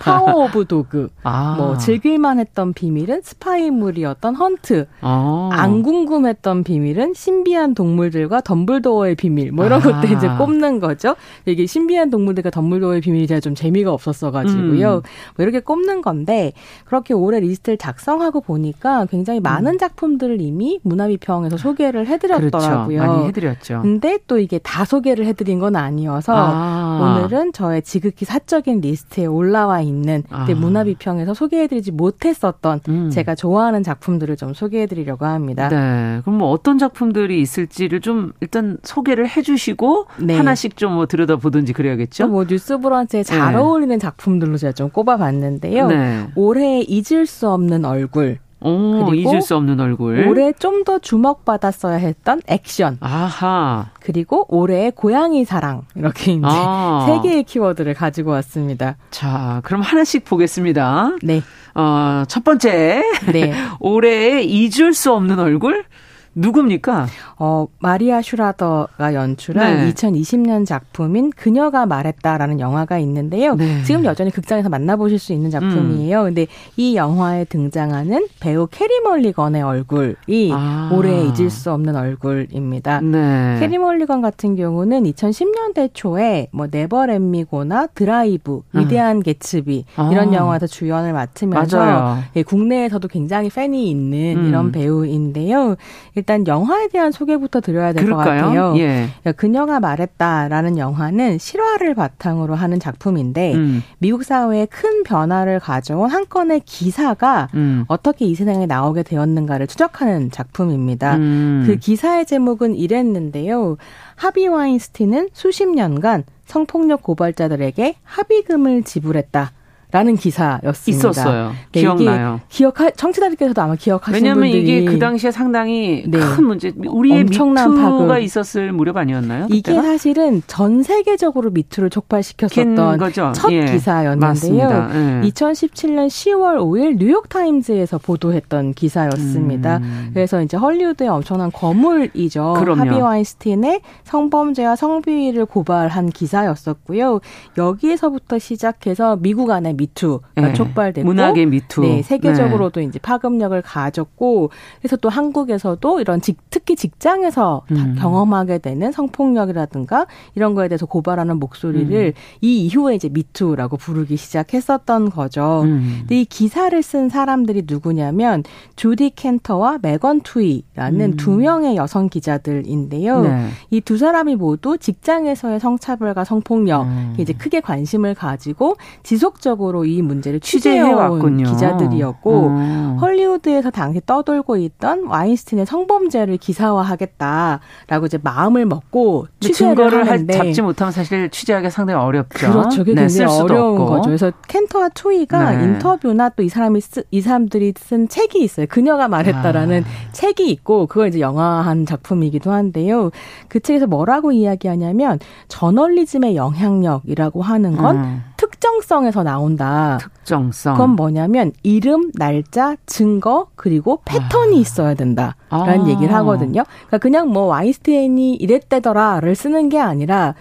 파워 오브 도그, 아. 뭐 즐길만 했던 비밀은 스파이물이었던 헌트, 아. 안 궁금했던 비밀은 신비한 동물들과 덤블도어의 비밀, 뭐 이런 것들 아. 이제 꼽는 거죠. 이게 신비한 동물들과 덤블도어의 비밀이 제가 좀 재미가 없었어가지고요. 음. 뭐 이렇게 꼽는 건데 그렇게 올해 리스트를 작성 하고 보니까 굉장히 많은 작품들을 이미 문화비평에서 소개를 해드렸더라고요. 그렇죠. 많이 해드렸죠. 근데 또 이게 다 소개를 해드린 건 아니어서 아. 오늘은 저의 지극히 사적인 리스트에 올라와 있는 아. 문화비평에서 소개해드리지 못했었던 음. 제가 좋아하는 작품들을 좀 소개해드리려고 합니다. 네. 그럼 뭐 어떤 작품들이 있을지를 좀 일단 소개를 해주시고 네. 하나씩 좀 뭐 들여다보든지 그래야겠죠. 뭐 뉴스브런치에 잘 네. 어울리는 작품들로 제가 좀 꼽아봤는데요. 네. 올해 잊을 수 없는 얼굴. 오, 그리고 잊을 수 없는 얼굴. 올해 좀 더 주목받았어야 했던 액션. 아하. 그리고 올해의 고양이 사랑. 이렇게 이제 아. 세 개의 키워드를 가지고 왔습니다. 자, 그럼 하나씩 보겠습니다. 네. 어, 첫 번째. 네. 올해의 잊을 수 없는 얼굴. 누굽니까? 어, 마리아 슈라더가 연출한 네. 이천이십 년 작품인 그녀가 말했다라는 영화가 있는데요. 네. 지금 여전히 극장에서 만나보실 수 있는 작품이에요. 음. 근데 이 영화에 등장하는 배우 캐리 멀리건의 얼굴이 아. 올해 잊을 수 없는 얼굴입니다. 네. 캐리 멀리건 같은 경우는 이천십 년대 초에 뭐 네버랜미고나 드라이브, 음. 위대한 개츠비 아. 이런 영화에서 주연을 맡으면서 예, 국내에서도 굉장히 팬이 있는 음. 이런 배우인데요. 일단 영화에 대한 소개부터 드려야 될 것 같아요. 예. 그녀가 말했다라는 영화는 실화를 바탕으로 하는 작품인데 음. 미국 사회에 큰 변화를 가져온 한 건의 기사가 음. 어떻게 이 세상에 나오게 되었는가를 추적하는 작품입니다. 음. 그 기사의 제목은 이랬는데요. 하비 와인스틴은 수십 년간 성폭력 고발자들에게 합의금을 지불했다. 라는 기사였습니다. 있었어요. 네, 기억나요. 기억하 청취자들께서도 아마 기억하시는 분들이. 왜냐하면 이게 그 당시에 상당히 네. 큰 문제. 우리의 엄청난 미투가 있었을 무렵 아니었나요? 이게 그때가? 사실은 전 세계적으로 미투를 촉발시켰었던 거죠. 첫 예. 기사였는데요. 예. 이천십칠 년 시월 오일 뉴욕타임즈에서 보도했던 기사였습니다. 음. 그래서 이제 헐리우드의 엄청난 거물이죠. 그럼요. 하비 와인스틴의 성범죄와 성비위를 고발한 기사였었고요. 여기에서부터 시작해서 미국 안에 미투가 네. 촉발됐고 문학의 미투. 네, 세계적으로도 네. 이제 파급력을 가졌고 그래서 또 한국에서도 이런 직, 특히 직장에서 음. 경험하게 되는 성폭력이라든가 이런 거에 대해서 고발하는 목소리를 음. 이 이후에 이제 미투라고 부르기 시작했었던 거죠. 음. 근데 이 기사를 쓴 사람들이 누구냐면 조디 켄터와 메건 투이라는 음. 두 명의 여성 기자들인데요. 네. 이 두 사람이 모두 직장에서의 성차별과 성폭력 음. 이제 크게 관심을 가지고 지속적으로 이 문제를 취재해온 기자들이었고 음. 헐리우드에서 당시 떠돌고 있던 와인스틴의 성범죄를 기사화하겠다라고 이제 마음을 먹고 취재를 증거를 하는데 잡지 못하면 사실 취재하기가 상당히 어렵죠. 그렇죠. 그게 네, 굉장히 어려운 없고. 거죠. 그래서 켄터와 투이가 네. 인터뷰나 또 이 사람이 쓰, 이 사람들이 쓴 책이 있어요. 그녀가 말했다라는 아. 책이 있고 그걸 이제 영화한 작품이기도 한데요. 그 책에서 뭐라고 이야기하냐면 저널리즘의 영향력이라고 하는 건 음. 특정성에서 나온다. 특정성. 그건 뭐냐면 이름, 날짜, 증거 그리고 패턴이 아. 있어야 된다라는 아. 얘기를 하거든요. 그러니까 그냥 뭐 와인스테인이 이랬대더라를 쓰는 게 아니라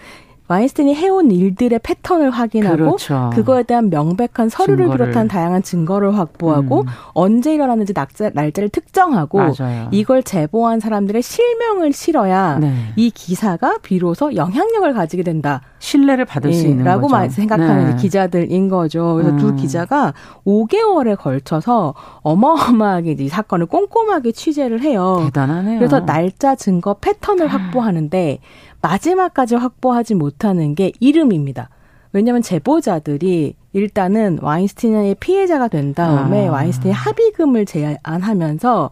와인스틴이 해온 일들의 패턴을 확인하고 그렇죠. 그거에 대한 명백한 서류를 증거를. 비롯한 다양한 증거를 확보하고 음. 언제 일어났는지 날짜, 날짜를 특정하고 맞아요. 이걸 제보한 사람들의 실명을 실어야 네. 이 기사가 비로소 영향력을 가지게 된다. 신뢰를 받을 네, 수 있는 라고 거죠. 라고 생각하는 네. 기자들인 거죠. 그래서 음. 두 기자가 오 개월에 걸쳐서 어마어마하게 이 사건을 꼼꼼하게 취재를 해요. 대단하네요. 그래서 날짜, 증거, 패턴을 확보하는데 마지막까지 확보하지 못하는 게 이름입니다. 왜냐하면 제보자들이 일단은 와인스틴의 피해자가 된 다음에 아. 와인스틴이 합의금을 제안하면서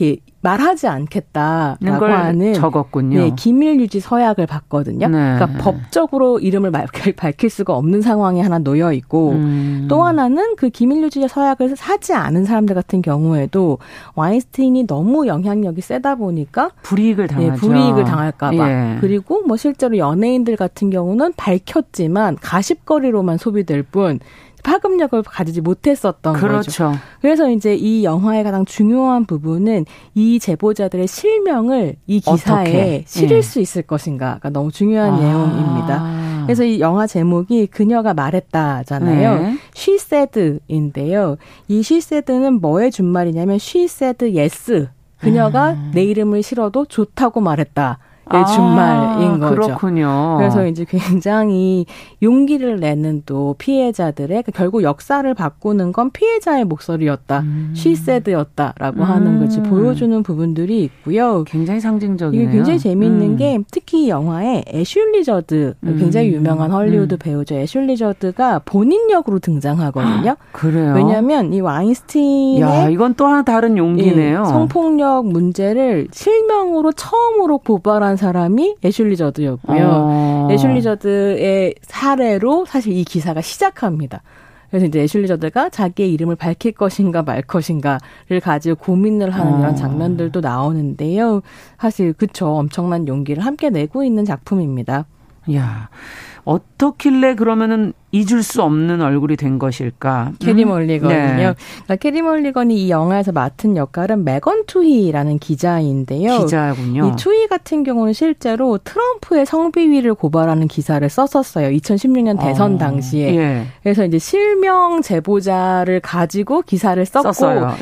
이렇게 말하지 않겠다라고 하는 적었군요. 네, 기밀유지 서약을 받거든요. 네. 그러니까 법적으로 이름을 밝힐 수가 없는 상황에 하나 놓여 있고 음. 또 하나는 그 기밀유지 서약을 사지 않은 사람들 같은 경우에도 와인스틴이 너무 영향력이 세다 보니까 불이익을 당하죠. 네, 불이익을 당할까 봐. 예. 그리고 뭐 실제로 연예인들 같은 경우는 밝혔지만 가십거리로만 소비될 뿐 파급력을 가지지 못했었던 그렇죠. 거죠. 그래서 이제 이 영화의 가장 중요한 부분은 이 제보자들의 실명을 이 기사에 어떻게? 실을 예. 수 있을 것인가가 너무 중요한 아. 내용입니다. 그래서 이 영화 제목이 그녀가 말했다잖아요. 네. She said인데요. 이 she said는 뭐의 준말이냐면 she said yes. 그녀가 음. 내 이름을 실어도 좋다고 말했다. 네, 준말인 아, 거죠. 그렇군요. 그래서 이제 굉장히 용기를 내는 또 피해자들의 결국 역사를 바꾸는 건 피해자의 목소리였다. 음. She said였다라고 음. 하는 것을 보여주는 부분들이 있고요. 굉장히 상징적이네요. 이게 굉장히 재미있는 음. 게 특히 영화에 애슐리 저드 음. 굉장히 유명한 헐리우드 음. 배우죠. 애슐리 저드가 본인 역으로 등장하거든요. 그래요? 왜냐하면 이 와인스틴의 야, 이건 또 하나 다른 용기네요. 예, 성폭력 문제를 실명으로 처음으로 고발한 사람이 애슐리 저드였고요. 아. 애슐리 저드의 사례로 사실 이 기사가 시작합니다. 그래서 이제 애슐리 저드가 자기의 이름을 밝힐 것인가 말 것인가를 가지고 고민을 하는 어. 이런 장면들도 나오는데요. 사실 그쵸, 엄청난 용기를 함께 내고 있는 작품입니다. 이야, 어떻길래 그러면은 잊을 수 없는 얼굴이 된 것일까? 캐리 멀리건이요. 네. 그러니까 캐리 멀리건이 이 영화에서 맡은 역할은 메건 투히라는 기자인데요. 기자군요. 이 투히 같은 경우는 실제로 트럼프의 성비위를 고발하는 기사를 썼었어요. 이천십육 년 대선 어. 당시에. 예. 그래서 이제 실명 제보자를 가지고 기사를 썼고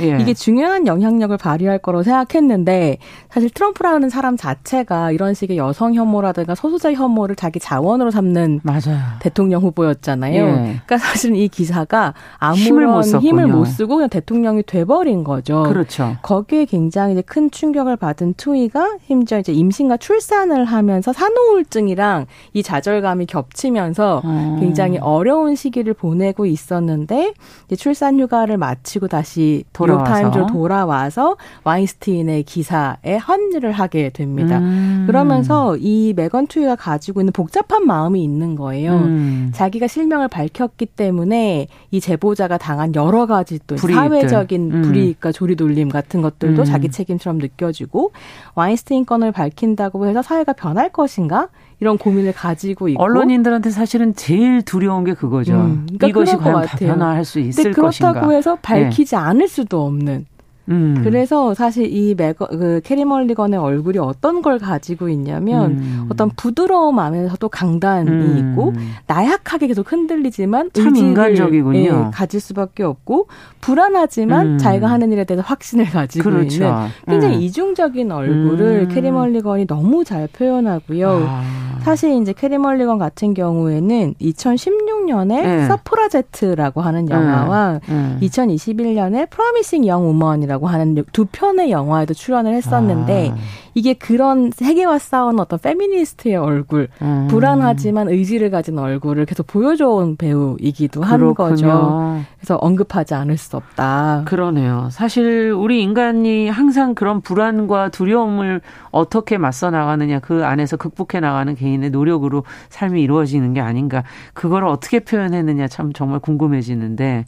예. 이게 중요한 영향력을 발휘할 거로 생각했는데 사실 트럼프라는 사람 자체가 이런 식의 여성 혐오라든가 소수자 혐오를 자기 자원으로 삼는 맞아요. 대통령 후보였잖아요. 예. 그러니까 사실 이 기사가 아무런 힘을 못, 힘을 못 쓰고 그냥 대통령이 돼버린 거죠. 그렇죠. 거기에 굉장히 이제 큰 충격을 받은 투이가 심지어 이제 임신과 출산을 하면서 산후우울증이랑 이 좌절감이 겹치면서 음. 굉장히 어려운 시기를 보내고 있었는데 이제 출산 휴가를 마치고 다시 뉴욕타임즈로 돌아와서 와인스타인의 기사에 합류를 하게 됩니다. 음. 그러면서 이 메건 투이가 가지고 있는 복잡한 마음이 있는 거예요. 음. 자기가 실제 명을 밝혔기 때문에 이 제보자가 당한 여러 가지 또 불이익들. 사회적인 음. 불이익과 조리돌림 같은 것들도 음. 자기 책임처럼 느껴지고 와인스타인 건을 밝힌다고 해서 사회가 변할 것인가? 이런 고민을 가지고 있고. 언론인들한테 사실은 제일 두려운 게 그거죠. 음. 그러니까 이것이 과연 변화할 수 있을 그렇다고 것인가. 그렇다고 해서 밝히지 네. 않을 수도 없는. 음. 그래서 사실 이 메거, 그 캐리 멀리건의 얼굴이 어떤 걸 가지고 있냐면 음. 어떤 부드러움 안에서도 강단이 음. 있고 나약하게 계속 흔들리지만 참 인간적이군요. 예, 가질 수밖에 없고 불안하지만 음. 자기가 하는 일에 대해서 확신을 가지고 그렇죠. 있는 굉장히 음. 이중적인 얼굴을 음. 캐리 멀리건이 너무 잘 표현하고요. 아. 사실 이제 캐리 멀리건 같은 경우에는 이천십육 년에 네. 서프라제트라고 하는 영화와 네. 네. 이천이십일 년에 프로미싱 영 우먼이라고 하는 두 편의 영화에도 출연을 했었는데 아. 이게 그런 세계와 싸운 어떤 페미니스트의 얼굴, 음. 불안하지만 의지를 가진 얼굴을 계속 보여줘온 배우이기도 한 그렇군요. 거죠. 그래서 언급하지 않을 수 없다. 그러네요. 사실 우리 인간이 항상 그런 불안과 두려움을 어떻게 맞서 나가느냐, 그 안에서 극복해 나가는 개인의 노력으로 삶이 이루어지는 게 아닌가. 그걸 어떻게 표현했느냐 참 정말 궁금해지는데.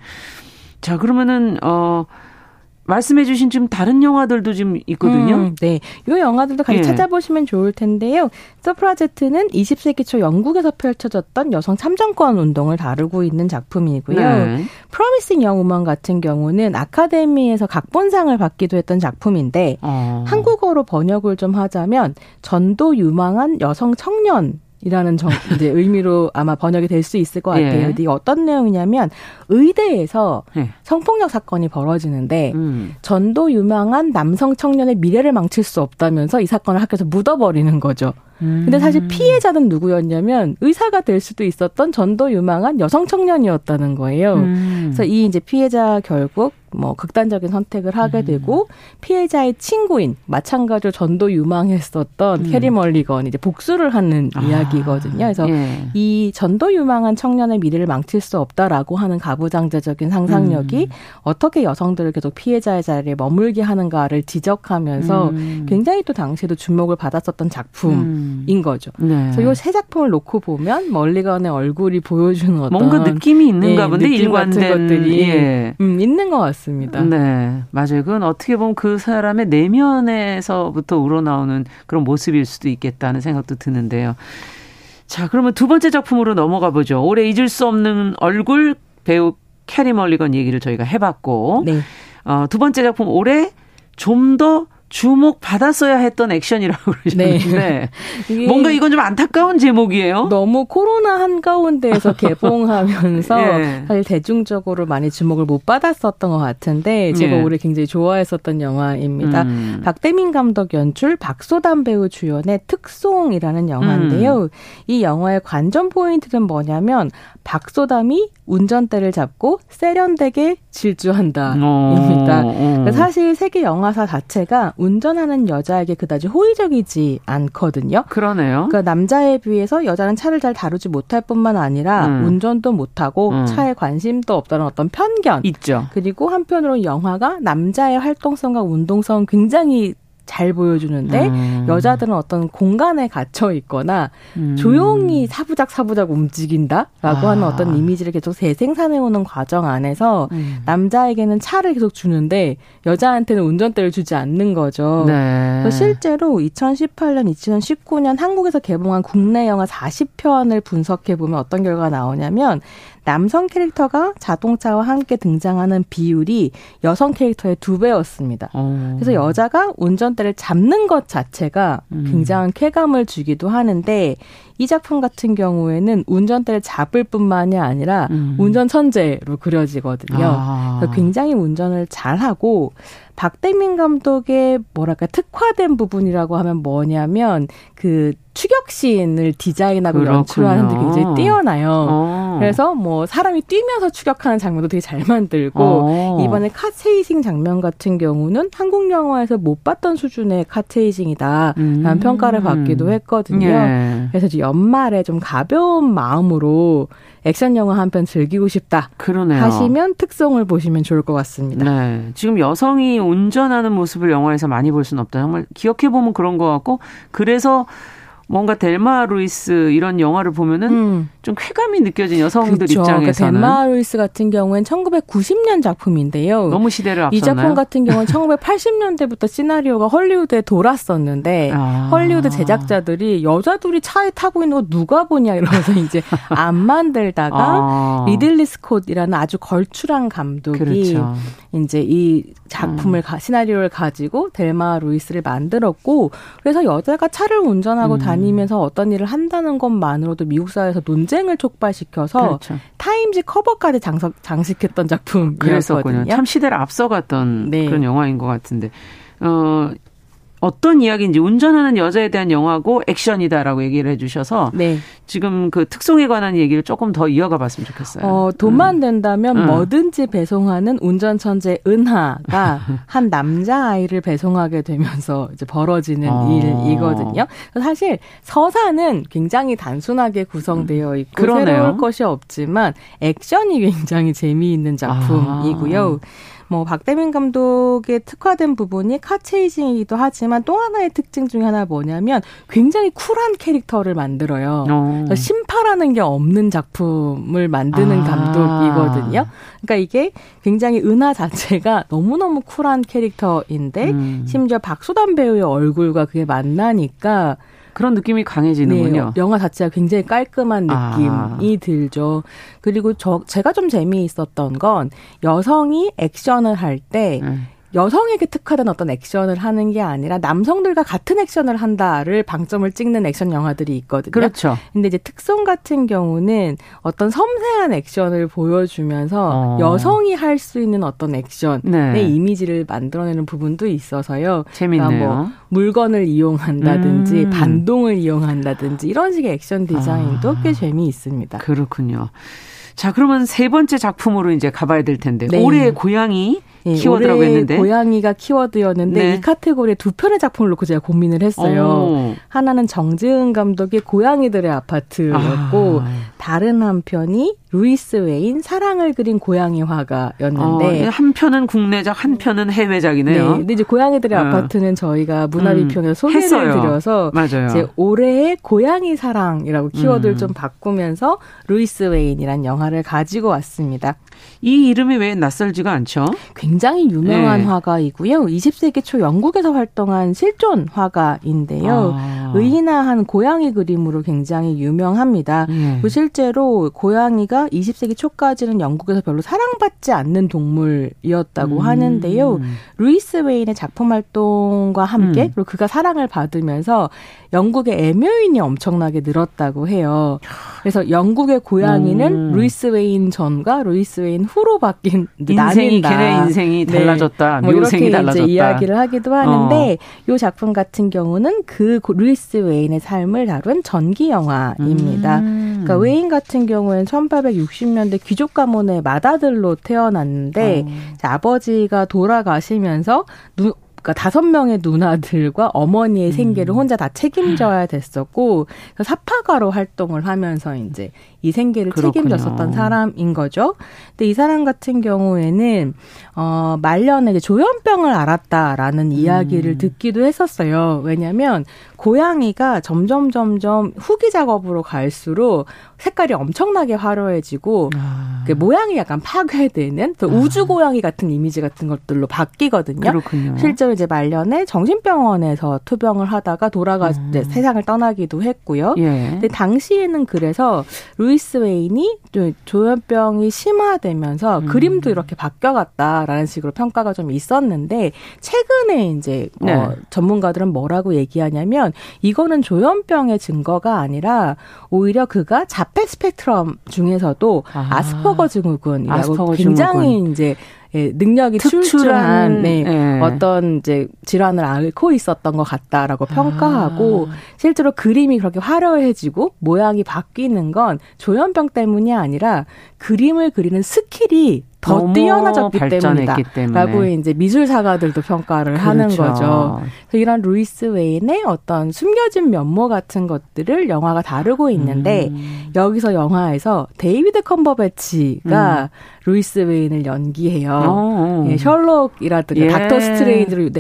자, 그러면은 어. 말씀해 주신 지금 다른 영화들도 지금 있거든요. 음, 네. 이 영화들도 같이 예. 찾아보시면 좋을 텐데요. 서프라제트는 이십 세기 초 영국에서 펼쳐졌던 여성 참정권 운동을 다루고 있는 작품이고요. 네. 프로미싱 영 우먼 같은 경우는 아카데미에서 각본상을 받기도 했던 작품인데 어. 한국어로 번역을 좀 하자면 전도 유망한 여성 청년 이라는 정, 이제 의미로 아마 번역이 될 수 있을 것 같아요. 예. 이게 어떤 내용이냐면 의대에서 예. 성폭력 사건이 벌어지는데 음. 전도 유망한 남성 청년의 미래를 망칠 수 없다면서 이 사건을 학교에서 묻어버리는 거죠. 음. 근데 사실 피해자는 누구였냐면 의사가 될 수도 있었던 전도 유망한 여성 청년이었다는 거예요. 음. 그래서 이 이제 피해자 결국 뭐 극단적인 선택을 하게 되고 피해자의 친구인 마찬가지로 전도 유망했었던 음. 캐리 멀리건이 이제 복수를 하는 아, 이야기거든요. 그래서 예. 이 전도 유망한 청년의 미래를 망칠 수 없다라고 하는 가부장제적인 상상력이 음. 어떻게 여성들을 계속 피해자의 자리에 머물게 하는가를 지적하면서 음. 굉장히 또 당시에도 주목을 받았었던 작품인 음. 거죠. 네. 그래서 이 세 작품을 놓고 보면 멀리건의 얼굴이 보여주는 어떤 뭔가 느낌이 있는가 예, 본데 느낌 일관된 같은 것들이 예. 음, 있는 것 같습니다. 네, 맞아요. 그건 어떻게 보면 그 사람의 내면에서부터 우러나오는 그런 모습일 수도 있겠다는 생각도 드는데요. 자, 그러면 두 번째 작품으로 넘어가 보죠. 올해 잊을 수 없는 얼굴 배우 캐리 멀리건 얘기를 저희가 해봤고 네. 어, 두 번째 작품 올해 좀 더 주목받았어야 했던 액션이라고 그러셨는데 네. 뭔가 이건 좀 안타까운 제목이에요. 너무 코로나 한가운데에서 개봉하면서 예. 사실 대중적으로 많이 주목을 못 받았었던 것 같은데 제가 예. 올해 굉장히 좋아했었던 영화입니다. 음. 박대민 감독 연출 박소담 배우 주연의 특송이라는 영화인데요. 음. 이 영화의 관전 포인트는 뭐냐면 박소담이 운전대를 잡고 세련되게 질주한다입니다. 오, 오. 그러니까 사실 세계 영화사 자체가 운전하는 여자에게 그다지 호의적이지 않거든요. 그러네요. 그러니까 남자에 비해서 여자는 차를 잘 다루지 못할 뿐만 아니라 음. 운전도 못하고 음. 차에 관심도 없다는 어떤 편견. 있죠. 그리고 한편으로는 영화가 남자의 활동성과 운동성 굉장히 잘 보여주는데 음. 여자들은 어떤 공간에 갇혀 있거나 음. 조용히 사부작 사부작 움직인다라고 아. 하는 어떤 이미지를 계속 재생산해오는 과정 안에서 음. 남자에게는 차를 계속 주는데 여자한테는 운전대를 주지 않는 거죠. 네. 그래서 실제로 이천십팔 년, 이천십구 년 한국에서 개봉한 국내 영화 사십 편을 분석해보면 어떤 결과가 나오냐면 남성 캐릭터가 자동차와 함께 등장하는 비율이 여성 캐릭터의 두 배였습니다. 어. 그래서 여자가 운전대를 잡는 것 자체가 음. 굉장한 쾌감을 주기도 하는데 이 작품 같은 경우에는 운전대를 잡을 뿐만이 아니라 음. 운전 천재로 그려지거든요. 아. 그래서 굉장히 운전을 잘하고 박대민 감독의 뭐랄까 특화된 부분이라고 하면 뭐냐면 그 추격신을 디자인하고 그렇군요. 연출하는 데 굉장히 뛰어나요. 어. 그래서 뭐 사람이 뛰면서 추격하는 장면도 되게 잘 만들고 어. 이번에 카체이싱 장면 같은 경우는 한국 영화에서 못 봤던 수준의 카체이싱이다라는 음. 평가를 받기도 했거든요. 예. 그래서 이제 연말에 좀 가벼운 마음으로 액션 영화 한 편 즐기고 싶다 그러네요. 하시면 특성을 보시면 좋을 것 같습니다. 네. 지금 여성이 운전하는 모습을 영화에서 많이 볼 수는 없다. 정말 기억해보면 그런 것 같고 그래서 뭔가 델마 루이스 이런 영화를 보면은 음. 좀 쾌감이 느껴진 여성들 그쵸. 입장에서는. 그러니까 델마 루이스 같은 경우엔 천구백구십 년 작품인데요. 너무 시대를 앞섰나요? 이 작품 같은 경우는 천구백팔십 년대부터 시나리오가 헐리우드에 돌았었는데 아. 헐리우드 제작자들이 여자 둘이 차에 타고 있는 거 누가 보냐 이러면서 이제 안 만들다가 아. 리들리 스콧이라는 아주 걸출한 감독이 그렇죠. 이제 이 작품을 음. 시나리오를 가지고 델마 루이스를 만들었고 그래서 여자가 차를 운전하고 음. 다니면서 어떤 일을 한다는 것만으로도 미국 사회에서 논쟁을 촉발시켜서 그렇죠. 타임지 커버까지 장석, 장식했던 작품이었거든요. 참 시대를 앞서갔던 네. 그런 영화인 것 같은데 어, 어떤 이야기인지 운전하는 여자에 대한 영화고 액션이다라고 얘기를 해주셔서 네. 지금 그 특성에 관한 얘기를 조금 더 이어가 봤으면 좋겠어요. 어, 돈만 음. 된다면 음. 뭐든지 배송하는 운전 천재 은하가 한 남자아이를 배송하게 되면서 이제 벌어지는 어. 일이거든요. 사실 서사는 굉장히 단순하게 구성되어 있고 그러네요. 새로울 것이 없지만 액션이 굉장히 재미있는 작품이고요. 아. 뭐 박대민 감독의 특화된 부분이 카체이징이기도 하지만 또 하나의 특징 중에 하나가 뭐냐면 굉장히 쿨한 캐릭터를 만들어요. 그래서 심파라는 게 없는 작품을 만드는 아. 감독이거든요. 그러니까 이게 굉장히 은하 자체가 너무너무 쿨한 캐릭터인데 음. 심지어 박소담 배우의 얼굴과 그게 만나니까 그런 느낌이 강해지는군요. 네, 영화 자체가 굉장히 깔끔한 느낌이 아. 들죠. 그리고 저 제가 좀 재미있었던 건 여성이 액션을 할 때 음. 여성에게 특화된 어떤 액션을 하는 게 아니라 남성들과 같은 액션을 한다를 방점을 찍는 액션 영화들이 있거든요. 그렇죠. 근데 이제 특송 같은 경우는 어떤 섬세한 액션을 보여주면서 어. 여성이 할 수 있는 어떤 액션의 네. 이미지를 만들어내는 부분도 있어서요. 재밌네요. 그러니까 뭐 물건을 이용한다든지 음. 반동을 이용한다든지 이런 식의 액션 디자인도 아. 꽤 재미있습니다. 그렇군요. 자, 그러면 세 번째 작품으로 이제 가봐야 될 텐데 네. 올해의 고양이 네, 키워드라고 했는데 고양이가 키워드였는데 네. 이 카테고리에 두 편의 작품을 놓고 제가 고민을 했어요. 오. 하나는 정지은 감독의 고양이들의 아파트였고 아. 다른 한 편이 루이스 웨인 사랑을 그린 고양이 화가였는데 어, 한 편은 국내작 한 편은 해외작이네요. 네, 근데 이제 고양이들의 어. 아파트는 저희가 문화비평에서 음, 소개를 했어요. 드려서 맞아요. 이제 올해의 고양이 사랑이라고 키워드를 음. 좀 바꾸면서 루이스 웨인이란 영화를 가지고 왔습니다. 이 이름이 왜 낯설지가 않죠? 굉장히 유명한 네. 화가이고요. 이십 세기 초 영국에서 활동한 실존 화가인데요. 아. 의인화한 고양이 그림으로 굉장히 유명합니다. 네. 실제로 고양이가 이십 세기 초까지는 영국에서 별로 사랑받지 않는 동물이었다고 음. 하는데요. 루이스 웨인의 작품 활동과 함께 음. 그리고 그가 사랑을 받으면서 영국의 애묘인이 엄청나게 늘었다고 해요. 그래서 영국의 고양이는 음. 루이스 웨인 전과 루이스 웨인 후로 바뀐 인생이 나뉜다. 걔네 인생이 달라졌다. 네. 묘생이 이렇게 달라졌다. 이제 이야기를 하기도 하는데 어. 이 작품 같은 경우는 그 루이스 웨인의 삶을 다룬 전기 영화입니다. 음. 그러니까 웨인 같은 경우에는 천팔백육십 년대 귀족 가문의 맏아들로 태어났는데 어. 아버지가 돌아가시면서 누 그러니까 다섯 명의 누나들과 어머니의 생계를 혼자 다 책임져야 됐었고 사파가로 활동을 하면서 이제 이 생계를 그렇군요. 책임졌었던 사람인 거죠. 근데 이 사람 같은 경우에는 어, 말년에 조현병을 앓았다라는 음. 이야기를 듣기도 했었어요. 왜냐하면 고양이가 점점 점점 후기 작업으로 갈수록 색깔이 엄청나게 화려해지고 아. 그 모양이 약간 파괴되는 또 아. 우주 고양이 같은 이미지 같은 것들로 바뀌거든요. 그렇군요. 실제로 이제 말년에 정신병원에서 투병을 하다가 돌아가 음. 이제 세상을 떠나기도 했고요. 예. 근데 당시에는 그래서 루이스 웨인이 조현병이 심화되면서 음. 그림도 이렇게 바뀌어갔다라는 식으로 평가가 좀 있었는데 최근에 이제 네. 어, 전문가들은 뭐라고 얘기하냐면. 이거는 조현병의 증거가 아니라 오히려 그가 자폐 스펙트럼 중에서도 아, 아스퍼거 증후군이라고 아스퍼거 굉장히 증후군. 이제 예, 능력이 특출한, 출중한 네, 예. 어떤 이제 질환을 앓고 있었던 것 같다라고 평가하고 아. 실제로 그림이 그렇게 화려해지고 모양이 바뀌는 건 조현병 때문이 아니라 그림을 그리는 스킬이 더 뛰어나졌기 때문이다. 때문에. 라고 이제 미술사가들도 평가를 그렇죠. 하는 거죠. 그래서 이런 루이스 웨인의 어떤 숨겨진 면모 같은 것들을 영화가 다루고 있는데 음. 여기서 영화에서 데이비드 컴버배치가 음. 루이스 웨인을 연기해요. 예, 셜록이라든가 예. 닥터 스트레인지를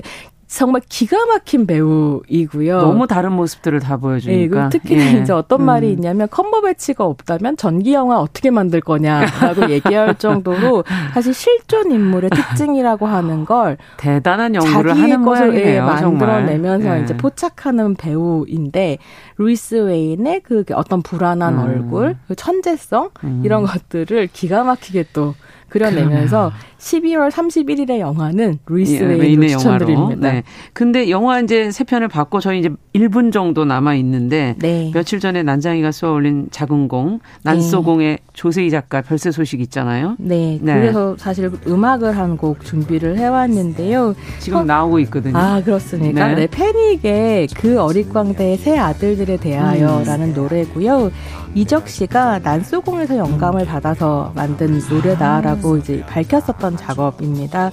정말 기가 막힌 배우이고요. 너무 다른 모습들을 다 보여주니까. 네, 특히 예. 이제 어떤 말이 있냐면 컴버배치가 없다면 전기 영화 어떻게 만들 거냐라고 얘기할 정도로 사실 실존 인물의 특징이라고 하는 걸 대단한 연구를 하는 것을 예, 만들어내면서 예. 이제 포착하는 배우인데 루이스 웨인의 그 어떤 불안한 음. 얼굴, 그 천재성 음. 이런 것들을 기가 막히게 또. 그려내면서 십이월 삼십일일의 영화는 루이스 예, 웨인을 추천드립니다. 네. 근데 영화 이제 세 편을 봤고 저희 이제 일 분 정도 남아 있는데 네. 며칠 전에 난장이가 쏘아올린 작은 공, 난쏘공의 네. 조세희 작가 별세 소식 있잖아요. 네. 네. 그래서 사실 음악을 한 곡 준비를 해왔는데요. 지금 어, 나오고 있거든요. 아 그렇습니까? 네. 네. 패닉의 그 어릿광대의 새 아들들에 대하여라는 음. 노래고요. 이적 씨가 난쏘공에서 영감을 받아서 만든 노래다라고. 이제 밝혔었던 작업입니다.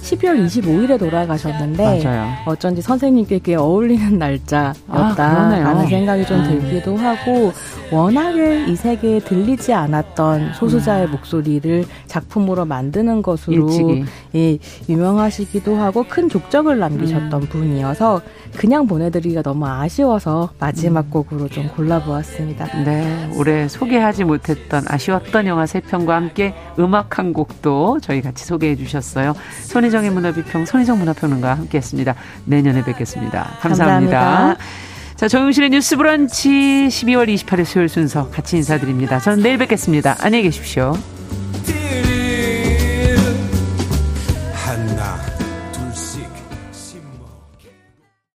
십이월 이십오일에 돌아가셨는데 맞아요. 어쩐지 선생님께 꽤 어울리는 날짜였다라는 아, 생각이 좀 들기도 하고 워낙에 이 세계에 들리지 않았던 소수자의 목소리를 작품으로 만드는 것으로 예, 유명하시기도 하고 큰 족적을 남기셨던 음. 분이어서 그냥 보내드리기가 너무 아쉬워서 마지막 곡으로 좀 골라보았습니다. 네, 올해 소개하지 못했던 아쉬웠던 영화 세 편과 함께 음악 한 곡도 저희 같이 소개해 주셨어요. 손희정 손희정의 문화비평, 손희정 문화평론가와 함께했습니다. 내년에 뵙겠습니다. 감사합니다. 감사합니다. 자, 정용실의 뉴스 브런치 십이월 이십팔일 수요일 순서 같이 인사드립니다. 저는 내일 뵙겠습니다. 안녕히 계십시오.